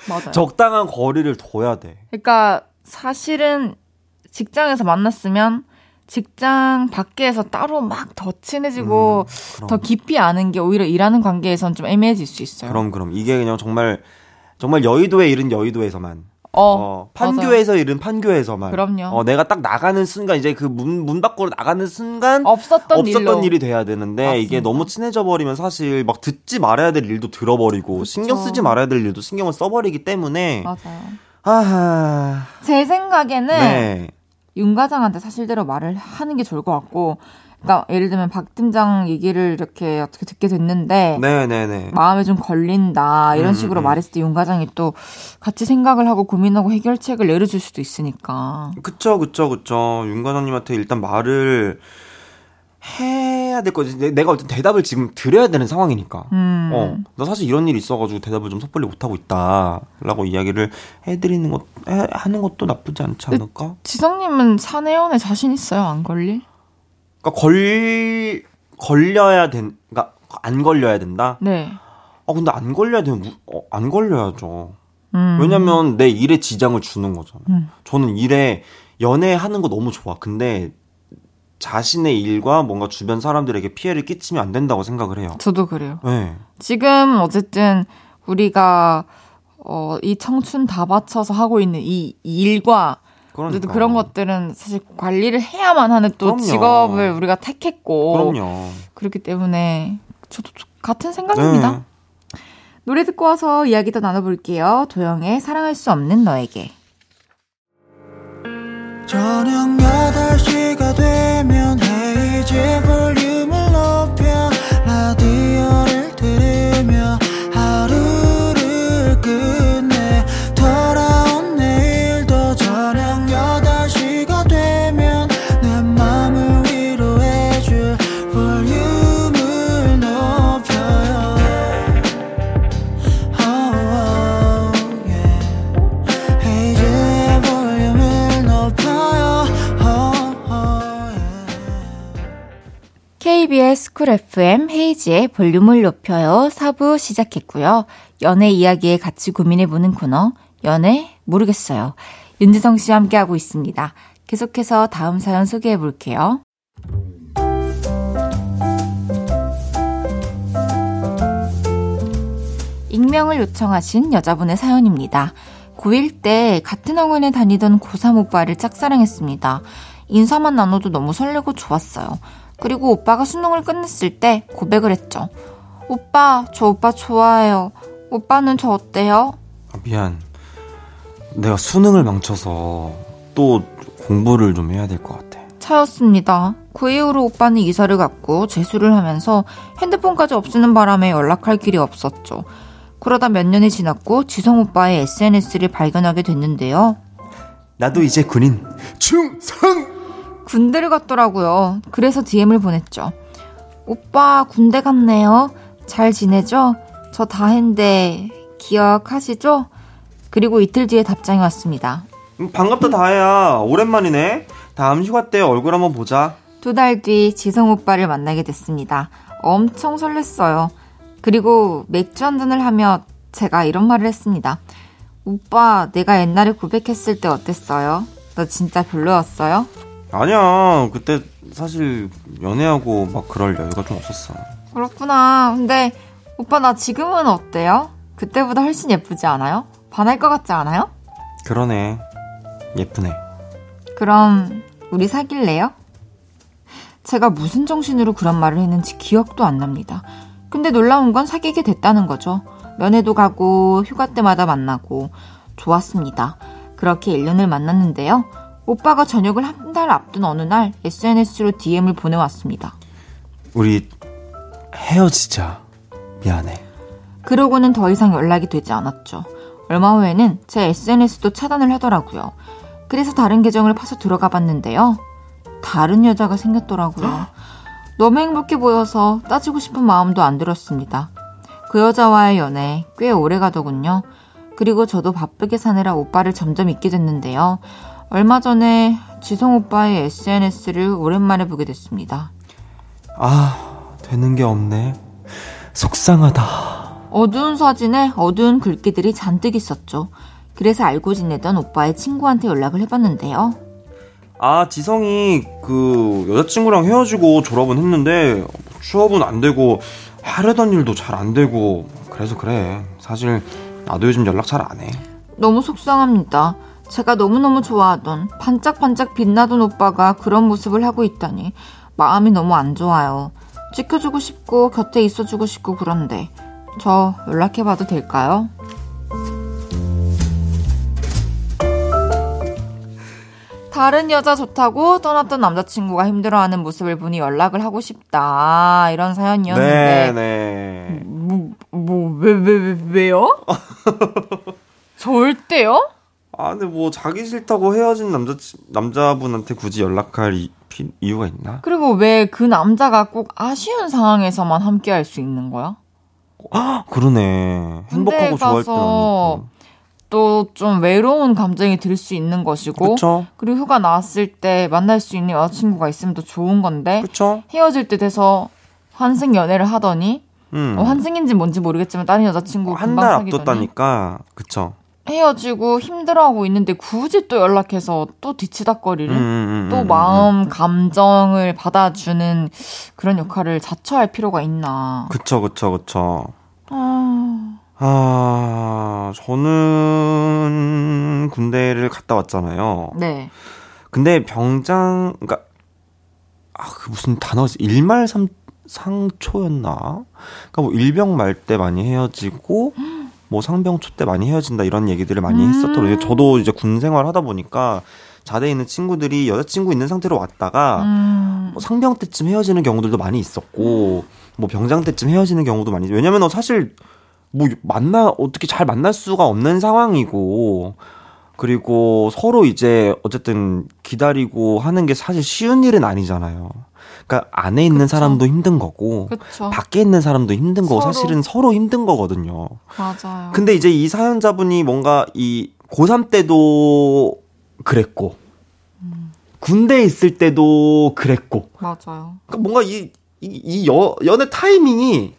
맞아요. 적당한 거리를 둬야 돼. 그러니까 사실은 직장에서 만났으면 직장 밖에서 따로 막 더 친해지고 음, 더 깊이 아는 게 오히려 일하는 관계에선 좀 애매해질 수 있어요. 그럼 그럼 이게 그냥 정말 정말 여의도에 이른 여의도에서만 어, 어, 판교에서 맞아요. 이른 판교에서만 그럼요. 어, 내가 딱 나가는 순간 이제 그 문, 문 밖으로 나가는 순간 없었던, 없었던 일이 돼야 되는데 맞습니다. 이게 너무 친해져 버리면 사실 막 듣지 말아야 될 일도 들어버리고 그쵸. 신경 쓰지 말아야 될 일도 신경을 써버리기 때문에 맞아요. 아하... 제 생각에는 네. 윤 과장한테 사실대로 말을 하는 게 좋을 것 같고 그러니까 예를 들면 박 팀장 얘기를 이렇게 어떻게 듣게 됐는데 네네네. 마음에 좀 걸린다 이런 음, 식으로 음. 말했을 때 윤 과장이 또 같이 생각을 하고 고민하고 해결책을 내려줄 수도 있으니까 그쵸 그쵸 그쵸 윤 과장님한테 일단 말을 해야 될 거지 내가 어쨌든 대답을 지금 드려야 되는 상황이니까 음. 어, 나 사실 이런 일이 있어가지고 대답을 좀 섣불리 못하고 있다 라고 이야기를 해드리는 것 해, 하는 것도 나쁘지 않지 않을까? 지성님은 사내연에 자신 있어요? 안 걸릴? 그러니까 걸 걸려야 된, 그러니까 안 걸려야 된다. 네. 아 근데 안 걸려야 되면 어, 안 걸려야죠. 음. 왜냐면 내 일에 지장을 주는 거잖아. 음. 저는 일에 연애하는 거 너무 좋아. 근데 자신의 일과 뭔가 주변 사람들에게 피해를 끼치면 안 된다고 생각을 해요. 저도 그래요. 네. 지금 어쨌든 우리가 어, 이 청춘 다 바쳐서 하고 있는 이, 이 일과 그러니까. 그런 것들은 사실 관리를 해야만 하는 또 그럼요. 직업을 우리가 택했고 그럼요. 그렇기 때문에 저도 같은 생각입니다. 네. 노래 듣고 와서 이야기 더 나눠볼게요. 도영의 사랑할 수 없는 너에게. 저녁 여덟 시가 되면 헤이즈 볼륨을 높여 라디오를 들으며 하루를 끝내 돌아온 내일도 저녁 여덟 시가 되면 내 맘을 위로해줄 볼륨을 높여요. oh, yeah. 헤이즈의 볼륨을 높여요. oh, oh, yeah. 케이비에스 스쿨 에프엠 헤이즈의 볼륨을 높여요. 사 부 시작했고요. 연애 이야기에 같이 고민해보는 코너 연애 모르겠어요. 윤지성 씨와 함께하고 있습니다. 계속해서 다음 사연 소개해볼게요. 익명을 요청하신 여자분의 사연입니다. 고일 때 같은 학원에 다니던 고삼 오빠를 짝사랑했습니다. 인사만 나눠도 너무 설레고 좋았어요. 그리고 오빠가 수능을 끝냈을 때 고백을 했죠. 오빠, 저 오빠 좋아해요. 오빠는 저 어때요? 미안. 내가 수능을 망쳐서 또 공부를 좀 해야 될 것 같아. 차였습니다. 그 이후로 오빠는 이사를 갔고 재수를 하면서 핸드폰까지 없애는 바람에 연락할 길이 없었죠. 그러다 몇 년이 지났고 지성 오빠의 에스엔에스를 발견하게 됐는데요. 나도 이제 군인 충성! 군대를 갔더라고요. 그래서 디엠을 보냈죠. 오빠 군대 갔네요. 잘 지내죠? 저 다혜인데 기억하시죠? 그리고 이틀 뒤에 답장이 왔습니다. 반갑다 다혜야. 오랜만이네. 다음 휴가 때 얼굴 한번 보자. 두 달 뒤 지성 오빠를 만나게 됐습니다. 엄청 설렜어요. 그리고 맥주 한잔을 하며 제가 이런 말을 했습니다. 오빠, 내가 옛날에 고백했을 때 어땠어요? 너 진짜 별로였어요? 아니야, 그때 사실 연애하고 막 그럴 여유가 좀 없었어. 그렇구나. 근데 오빠 나 지금은 어때요? 그때보다 훨씬 예쁘지 않아요? 반할 것 같지 않아요? 그러네, 예쁘네. 그럼 우리 사귈래요? 제가 무슨 정신으로 그런 말을 했는지 기억도 안 납니다. 근데 놀라운 건 사귀게 됐다는 거죠. 면회도 가고 휴가 때마다 만나고 좋았습니다. 그렇게 일 년을 만났는데요. 오빠가 전역을 한 달 앞둔 어느 날 에스엔에스로 디엠을 보내왔습니다. 우리 헤어지자. 미안해. 그러고는 더 이상 연락이 되지 않았죠. 얼마 후에는 제 에스엔에스도 차단을 하더라고요. 그래서 다른 계정을 파서 들어가 봤는데요. 다른 여자가 생겼더라고요. 너무 행복해 보여서 따지고 싶은 마음도 안 들었습니다. 그 여자와의 연애 꽤 오래 가더군요. 그리고 저도 바쁘게 사느라 오빠를 점점 잊게 됐는데요. 얼마 전에 지성 오빠의 에스엔에스를 오랜만에 보게 됐습니다. 아, 되는 게 없네. 속상하다. 어두운 사진에 어두운 글귀들이 잔뜩 있었죠. 그래서 알고 지내던 오빠의 친구한테 연락을 해봤는데요. 아, 지성이 그 여자친구랑 헤어지고 졸업은 했는데 취업은 안 되고 하려던 일도 잘 안 되고 그래서 그래. 사실 나도 요즘 연락 잘 안 해. 너무 속상합니다. 제가 너무너무 좋아하던 반짝반짝 빛나던 오빠가 그런 모습을 하고 있다니 마음이 너무 안 좋아요. 지켜주고 싶고 곁에 있어주고 싶고 그런데 저 연락해봐도 될까요? 다른 여자 좋다고 떠났던 남자친구가 힘들어하는 모습을 보니 연락을 하고 싶다. 이런 사연이었는데 네네. 뭐, 뭐, 왜, 왜, 왜, 왜요? 절대요? 아, 근데 뭐 자기 싫다고 헤어진 남자 남자분한테 굳이 연락할 이, 피, 이유가 있나? 그리고 왜 그 남자가 꼭 아쉬운 상황에서만 함께할 수 있는 거야? 아, 그러네. 행복하고 좋아할 때 아니고 또 좀 외로운 감정이 들 수 있는 것이고, 그쵸? 그리고 휴가 나왔을 때 만날 수 있는 여자친구가 있으면 더 좋은 건데, 그쵸? 헤어질 때 돼서 환승 연애를 하더니 음. 어, 환승인지 뭔지 모르겠지만 다른 여자친구 한 달 앞뒀다니까, 그쵸? 헤어지고 힘들어하고 있는데 굳이 또 연락해서 또 뒤치다꺼리를 음, 음, 또 마음 음. 감정을 받아주는 그런 역할을 자처할 필요가 있나. 그쵸 그쵸 그쵸. 아... 아, 저는 군대를 갔다 왔잖아요. 네. 근데 병장, 그러니까 아, 그 무슨 단어지? 일말 삼, 상초였나? 그러니까 뭐 일병 말 때 많이 헤어지고 뭐 상병초 때 많이 헤어진다 이런 얘기들을 많이 음~ 했었더라고요. 저도 이제 군 생활 하다 보니까 자대에 있는 친구들이 여자친구 있는 상태로 왔다가 음. 뭐 상병 때쯤 헤어지는 경우들도 많이 있었고 뭐 병장 때쯤 헤어지는 경우도 많이 왜냐면 사실 뭐 만나 어떻게 잘 만날 수가 없는 상황이고 그리고 서로 이제 어쨌든 기다리고 하는 게 사실 쉬운 일은 아니잖아요. 그러니까 안에 있는 그쵸. 사람도 힘든 거고 그쵸. 밖에 있는 사람도 힘든 거고 서로. 사실은 서로 힘든 거거든요. 맞아요. 근데 이제 이 사연자분이 뭔가 이 고삼 때도 그랬고 음. 군대에 있을 때도 그랬고 맞아요. 그러니까 뭔가 이 이 이 연애 타이밍이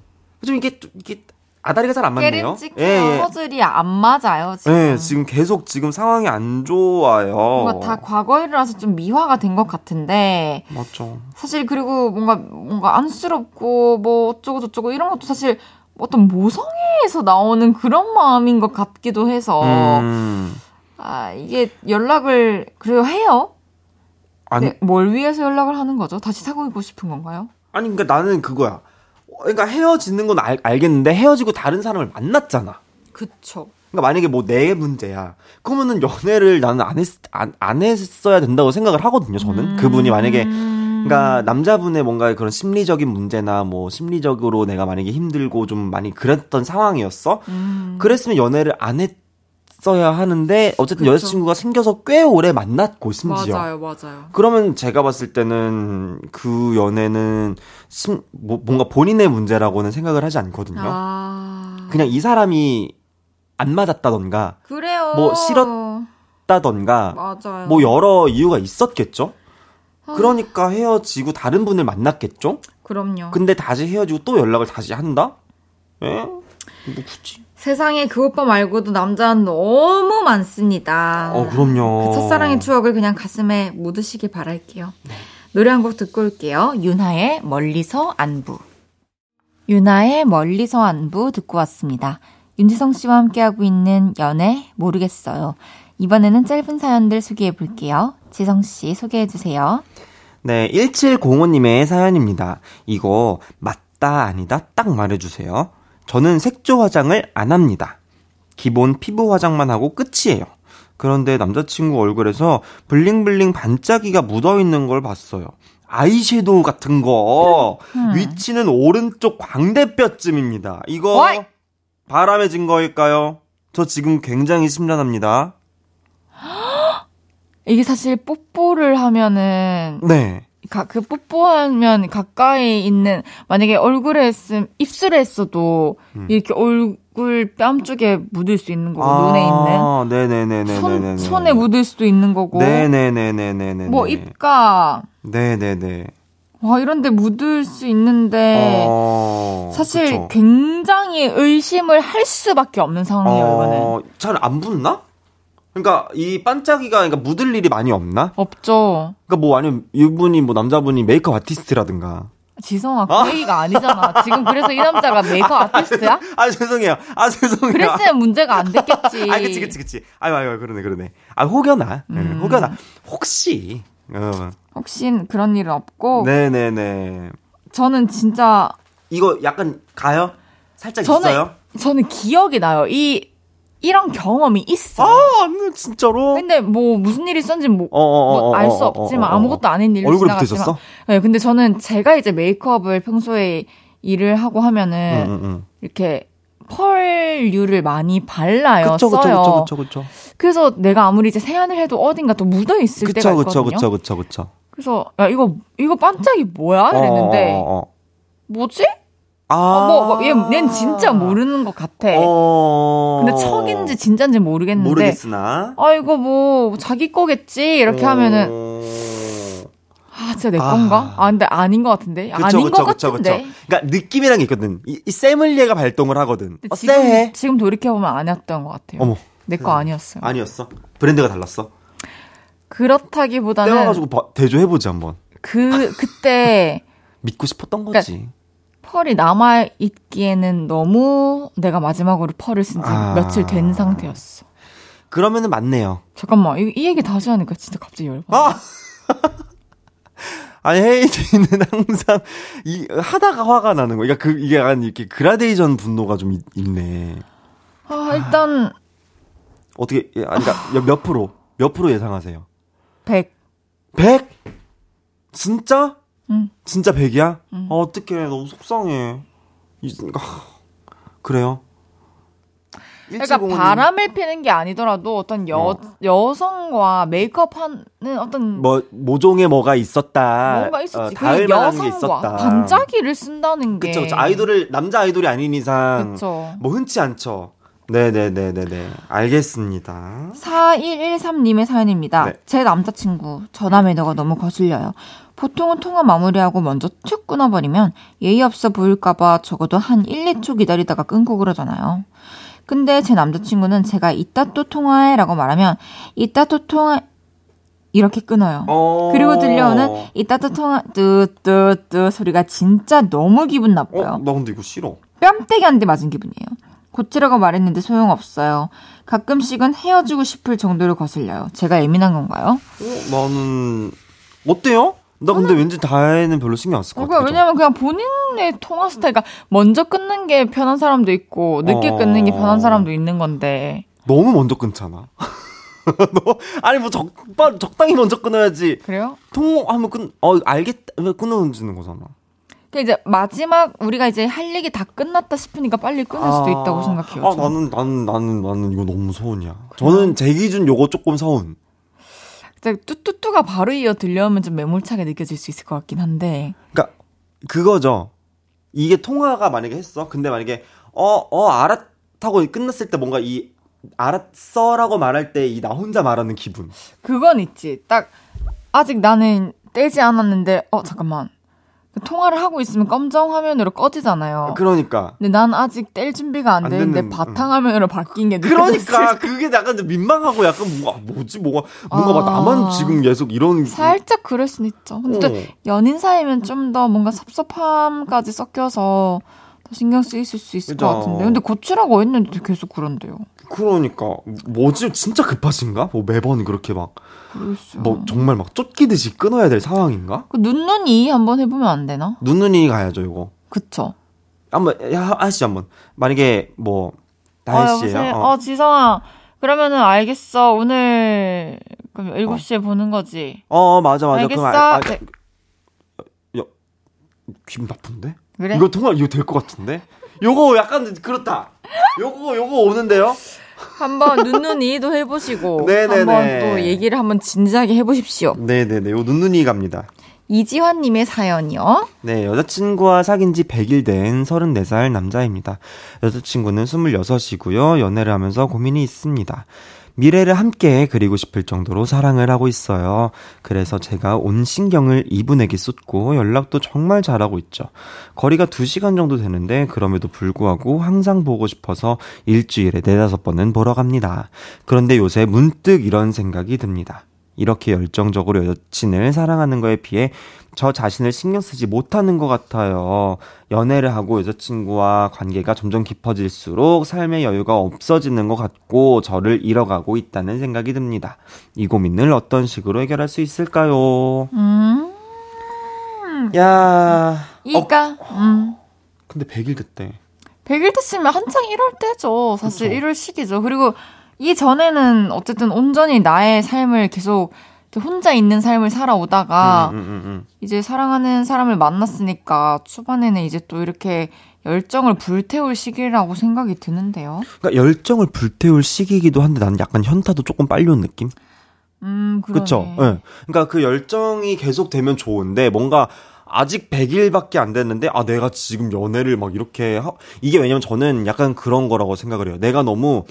좀 이게 이게 아다리가 잘 안 맞네요. 깨림직해요. 예, 예. 퍼즐이 안 맞아요 지금. 예, 지금 계속 지금 상황이 안 좋아요. 뭔가 다 과거일이라서 좀 미화가 된 것 같은데. 맞죠. 사실 그리고 뭔가 뭔가 안쓰럽고 뭐 어쩌고 저쩌고 이런 것도 사실 어떤 모성애에서 나오는 그런 마음인 것 같기도 해서. 음. 아, 이게 연락을, 그래요, 해요? 아니. 뭘 위해서 연락을 하는 거죠? 다시 사귀고 싶은 건가요? 아니, 그러니까 나는 그거야. 그러니까 헤어지는 건 알, 알겠는데 헤어지고 다른 사람을 만났잖아. 그쵸. 그러니까 만약에 뭐 내 문제야. 그러면은 연애를 나는 안, 했, 안, 안 했어야 된다고 생각을 하거든요, 저는. 음... 그분이 만약에. 그러니까 남자분의 뭔가 그런 심리적인 문제나 뭐 심리적으로 내가 만약에 힘들고 좀 많이 그랬던 상황이었어. 음... 그랬으면 연애를 안 했, 써야 하는데 어쨌든 그렇죠. 여자친구가 생겨서 꽤 오래 만났고 심지어 맞아요, 맞아요. 그러면 제가 봤을 때는 그 연애는 심, 뭐, 뭔가 본인의 문제라고는 생각을 하지 않거든요. 아... 그냥 이 사람이 안 맞았다던가, 그래요. 뭐 싫었다던가, 맞아요. 뭐 여러 이유가 있었겠죠. 아... 그러니까 헤어지고 다른 분을 만났겠죠. 그럼요. 근데 다시 헤어지고 또 연락을 다시 한다? 에? 뭐 굳이. 세상에 그 오빠 말고도 남자는 너무 많습니다. 어, 그럼요. 그 첫사랑의 추억을 그냥 가슴에 묻으시길 바랄게요. 네. 노래 한 곡 듣고 올게요. 윤하의 멀리서 안부. 윤하의 멀리서 안부 듣고 왔습니다. 윤지성 씨와 함께하고 있는 연애 모르겠어요. 이번에는 짧은 사연들 소개해 볼게요. 지성 씨 소개해 주세요. 네, 일칠공오님의 사연입니다. 이거 맞다 아니다 딱 말해주세요. 저는 색조 화장을 안 합니다. 기본 피부 화장만 하고 끝이에요. 그런데 남자친구 얼굴에서 블링블링 반짝이가 묻어있는 걸 봤어요. 아이섀도우 같은 거. 음. 위치는 오른쪽 광대뼈쯤입니다. 이거 어이? 바람에 진 거일까요? 저 지금 굉장히 심란합니다. 이게 사실 뽀뽀를 하면은 네. 가, 그 뽀뽀하면 가까이 있는 만약에 얼굴에 했음 입술에 했어도 음. 이렇게 얼굴 뺨 쪽에 묻을 수 있는 거고 아, 눈에 있는 네네네네 손, 손에 묻을 수도 있는 거고 네네네네네 뭐 입가 네네네 와 이런데 묻을 수 있는데 어, 사실 그쵸. 굉장히 의심을 할 수밖에 없는 상황이에요. 어, 이거는 잘 안 붙나? 그러니까 이 반짝이가 그러니까 묻을 일이 많이 없나? 없죠. 그러니까 뭐 아니면 이분이 뭐 남자분이 메이크업 아티스트라든가. 지성아, 그 얘기가 아? 아니잖아. 지금 그래서 이 남자가 메이크업 아티스트야? 아 죄송해요. 아 죄송해요. 그랬으면 문제가 안 됐겠지. 아 그치 그치 그치. 아유 아유 그러네 그러네. 아 혹여나 음. 혹여나 혹시 어. 혹시 그런 일은 없고. 네네네. 저는 진짜 이거 약간 가요? 살짝 저는, 있어요? 저는 기억이 나요. 이 이런 경험이 있어. 아, 진짜로? 근데 뭐 무슨 일이 있었는지 뭐 알 수 없지만 아무것도 아닌 일로 얼굴이 지나갔지만. 네, 근데 저는 제가 이제 메이크업을 평소에 일을 하고 하면은 음, 음. 이렇게 펄류를 많이 발라요. 그쵸, 써요. 그쵸, 그쵸, 그쵸, 그쵸. 그래서 내가 아무리 이제 세안을 해도 어딘가 또 묻어 있을 때가 있거든요. 그쵸, 그쵸, 그쵸, 그쵸. 그래서 야 이거 이거 반짝이 뭐야? 그랬는데 어, 어, 어. 뭐지? 아, 뭐, 얘, 얘는 진짜 모르는 것 같아. 어... 근데 척인지 진짠지 모르겠는데. 모르겠으나. 아, 이거 뭐, 자기 거겠지? 이렇게 어... 하면은. 아, 진짜 내 아... 건가? 아, 근데 아닌 것 같은데? 그쵸, 아닌 그쵸, 것 그쵸, 같은데? 그쵸. 그러니까 느낌이란 게 있거든. 이, 이 세믈리에가 발동을 하거든. 어, 지금, 쎄해. 지금 돌이켜보면 아니었던 것 같아요. 어머. 내 거 아니었어요. 아니었어? 브랜드가 달랐어? 그렇다기보다는. 떼어가지고 대조해보지, 한번. 그, 그때. 믿고 싶었던 거지. 그러니까 펄이 남아있기에는 너무 내가 마지막으로 펄을 쓴 지 아... 며칠 된 상태였어. 그러면은 맞네요. 잠깐만, 이, 이 얘기 다시 하니까 진짜 갑자기 열받아. 아! 아니, 헤이즈는 항상, 이, 하다가 화가 나는 거. 그러니까 그, 이게 약간 이렇게 그라데이션 분노가 좀 있, 있네. 아, 일단. 어떻게, 아니, 그러니까 몇 프로? 몇 프로 예상하세요? 백. 백? 진짜? 응. 진짜 백이야? 응. 아, 어떡해. 너무 속상해. 이, 아, 그래요? 그러니까 바람을 피는 게 아니더라도 어떤 여, 어. 여성과 메이크업하는 어떤 뭐 모종의 뭐가 있었다. 뭔가 있었지. 어, 그 여성과 반짝이를 쓴다는 게. 그렇죠. 아이돌을 남자 아이돌이 아닌 이상 그쵸. 뭐 흔치 않죠. 네네네네네. 알겠습니다. 사일일삼 님의 사연입니다. 네. 제 남자친구 전화 매너가 너무 거슬려요. 보통은 통화 마무리하고 먼저 툭 끊어버리면 예의 없어 보일까봐 적어도 한 일, 이 초 기다리다가 끊고 그러잖아요. 근데 제 남자친구는 제가 이따 또 통화해 라고 말하면 이따 또 통화 이렇게 끊어요. 그리고 들려오는 이따 또 통화 뚜뚜뚜 소리가 진짜 너무 기분 나빠요. 어? 나 근데 이거 싫어. 뺨때기 한 대 맞은 기분이에요. 고치라고 말했는데 소용없어요. 가끔씩은 헤어지고 싶을 정도로 거슬려요. 제가 예민한 건가요? 어? 나는 어때요? 나 근데 저는... 왠지 다혜는 별로 신경 안 쓸 것 같아. 그러니까 왜냐면 그냥 본인의 통화 스타일, 그러니까 먼저 끊는 게 편한 사람도 있고 늦게 어... 끊는 게 편한 사람도 있는 건데. 너무 먼저 끊잖아. 너 아니 뭐 적 적당히 먼저 끊어야지. 그래요? 통화하면 끊, 어 알겠다, 왜 끊어지는 거잖아. 그 이제 마지막 우리가 이제 할 얘기 다 끝났다 싶으니까 빨리 끊을 수도 아... 있다고 생각해요. 아 저는. 나는 나는 나는 나는 이거 너무 서운이야. 그래요? 저는 제 기준 요거 조금 서운. 뚜뚜뚜가 바로 이어 들려오면 좀 매몰차게 느껴질 수 있을 것 같긴 한데. 그러니까 그거죠. 이게 통화가 만약에 했어. 근데 만약에 어어 어, 알았다고 끝났을 때 뭔가 이 알았어라고 말할 때 이 나 혼자 말하는 기분. 그건 있지. 딱 아직 나는 떼지 않았는데 어 잠깐만. 통화를 하고 있으면 검정 화면으로 꺼지잖아요. 그러니까. 근데 난 아직 뗄 준비가 안, 안 되는데 됐는, 바탕 화면으로 응. 바뀐 게 그러니까 그게 약간 민망하고 약간 뭐, 뭐지 뭐가 뭔가, 뭔가 아, 막 나만 지금 계속 이런 살짝 그럴 순 있죠. 근데 어. 또 연인 사이면 좀 더 뭔가 섭섭함까지 섞여서 더 신경 쓰이실 수 있을 그쵸. 것 같은데. 근데 고치라고 했는데 계속 그런대요. 그러니까 뭐지 진짜 급하신가? 뭐 매번 그렇게 막 뭐 정말 막 쫓기듯이 끊어야 될 상황인가? 그 눈눈이 한번 해보면 안 되나? 눈눈이 가야죠 이거. 그쵸. 한번 하시죠 한번. 만약에 뭐 다혜 씨예요. 어, 어. 어 지성아 그러면은 알겠어 오늘 그럼 일곱 시에 어. 보는 거지. 어, 어 맞아 맞아. 알겠어. 그럼 아, 아, 네. 야, 기분 나쁜데? 그래? 이거 통화 이거 될 것 같은데? 요거 약간 그렇다. 요거 요거 오는데요. 한번 눈눈이도 해보시고 네네네. 한번 또 얘기를 한번 진지하게 해보십시오. 네네네. 요 눈눈이 갑니다. 이지환님의 사연이요. 네, 여자친구와 사귄 지 백 일 된 서른네 살 남자입니다. 여자친구는 스물여섯이고요. 연애를 하면서 고민이 있습니다. 미래를 함께 그리고 싶을 정도로 사랑을 하고 있어요. 그래서 제가 온 신경을 이분에게 쏟고 연락도 정말 잘하고 있죠. 거리가 두 시간 정도 되는데 그럼에도 불구하고 항상 보고 싶어서 일주일에 네다섯 번은 보러 갑니다. 그런데 요새 문득 이런 생각이 듭니다. 이렇게 열정적으로 여친을 사랑하는 거에 비해 저 자신을 신경 쓰지 못하는 것 같아요. 연애를 하고 여자친구와 관계가 점점 깊어질수록 삶의 여유가 없어지는 것 같고 저를 잃어가고 있다는 생각이 듭니다. 이 고민을 어떤 식으로 해결할 수 있을까요? 음. 야. 이까. 어. 음. 근데 백 일 됐대. 백 일 됐으면 한창 이럴 때죠. 사실 그쵸. 이럴 시기죠. 그리고 이전에는 어쨌든 온전히 나의 삶을 계속 혼자 있는 삶을 살아오다가 음, 음, 음, 음. 이제 사랑하는 사람을 만났으니까 초반에는 이제 또 이렇게 열정을 불태울 시기라고 생각이 드는데요. 그러니까 열정을 불태울 시기이기도 한데 나는 약간 현타도 조금 빨리 온 느낌? 음, 그러네. 그쵸? 네. 그러니까 그 열정이 계속 되면 좋은데 뭔가 아직 백 일밖에 안 됐는데 아 내가 지금 연애를 막 이렇게 하... 이게 왜냐면 저는 약간 그런 거라고 생각을 해요. 내가 너무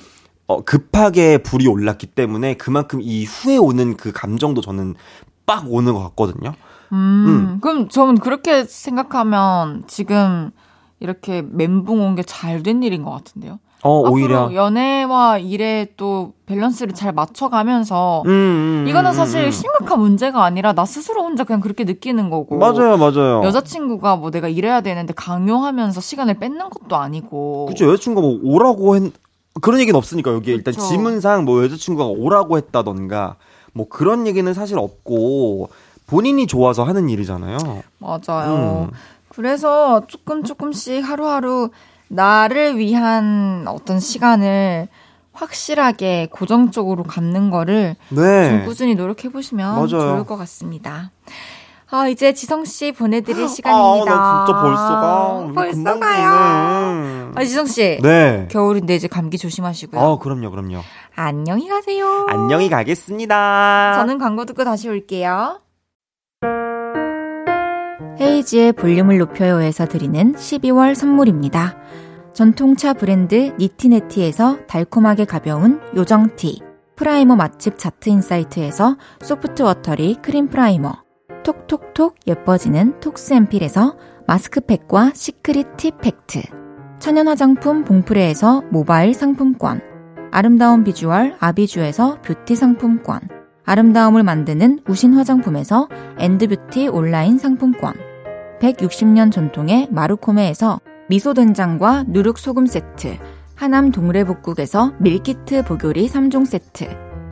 어, 급하게 불이 올랐기 때문에 그만큼 이 후에 오는 그 감정도 저는 빡 오는 것 같거든요. 음, 음. 그럼 저는 그렇게 생각하면 지금 이렇게 멘붕 온 게 잘 된 일인 것 같은데요. 어, 오히려 연애와 일에 또 밸런스를 잘 맞춰가면서 음, 음, 이거는 사실 음, 음. 심각한 문제가 아니라 나 스스로 혼자 그냥 그렇게 느끼는 거고. 맞아요, 맞아요. 여자친구가 뭐 내가 일해야 되는데 강요하면서 시간을 뺏는 것도 아니고. 그렇죠. 여자친구가 뭐 오라고 했 그런 얘기는 없으니까 여기 일단 그쵸. 지문상 뭐 여자친구가 오라고 했다던가 뭐 그런 얘기는 사실 없고 본인이 좋아서 하는 일이잖아요. 맞아요. 음. 그래서 조금 조금씩 하루하루 나를 위한 어떤 시간을 확실하게 고정적으로 갖는 거를 네. 좀 꾸준히 노력해보시면 맞아요. 좋을 것 같습니다. 아, 이제 지성씨 보내드릴 아, 시간입니다. 아, 나 진짜 벌써가. 벌써 가요. 아, 지성씨. 네. 겨울인데 이제 감기 조심하시고요. 아, 그럼요, 그럼요. 안녕히 가세요. 안녕히 가겠습니다. 저는 광고 듣고 다시 올게요. 헤이지의 볼륨을 높여요에서 드리는 십이월 선물입니다. 전통차 브랜드 니티네티에서 달콤하게 가벼운 요정티, 프라이머 맛집 자트인사이트에서 소프트워터리 크림 프라이머, 톡톡톡 예뻐지는 톡스앰필에서 마스크팩과 시크릿 티 팩트, 천연화장품 봉프레에서 모바일 상품권, 아름다운 비주얼 아비주에서 뷰티 상품권, 아름다움을 만드는 우신 화장품에서 엔드뷰티 온라인 상품권, 백육십 년 전통의 마루코메에서 미소된장과 누룩소금 세트, 하남 동래북국에서 밀키트 보교리 삼 종 세트,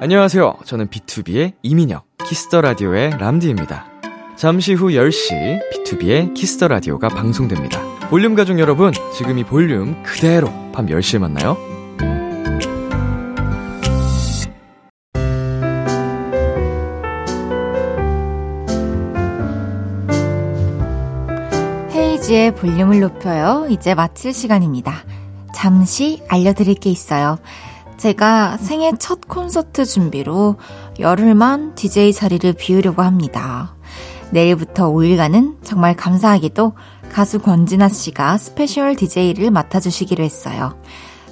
안녕하세요. 저는 비투비의 이민혁, 키스더라디오의 람디입니다. 잠시 후 열 시 비투비의 키스더라디오가 방송됩니다. 볼륨 가족 여러분, 지금 이 볼륨 그대로 밤 열 시에 만나요. 헤이지의 볼륨을 높여요. 이제 마칠 시간입니다. 잠시 알려드릴 게 있어요. 제가 생애 첫 콘서트 준비로 열흘만 디제이 자리를 비우려고 합니다. 내일부터 오 일간은 정말 감사하게도 가수 권진아 씨가 스페셜 디제이를 맡아주시기로 했어요.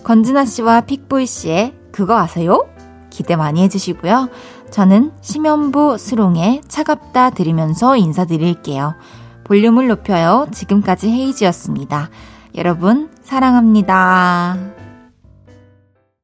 권진아 씨와 픽보이 씨의 그거 아세요? 기대 많이 해주시고요. 저는 심연보 수롱의 차갑다 들으면서 인사드릴게요. 볼륨을 높여요. 지금까지 헤이지였습니다. 여러분 사랑합니다.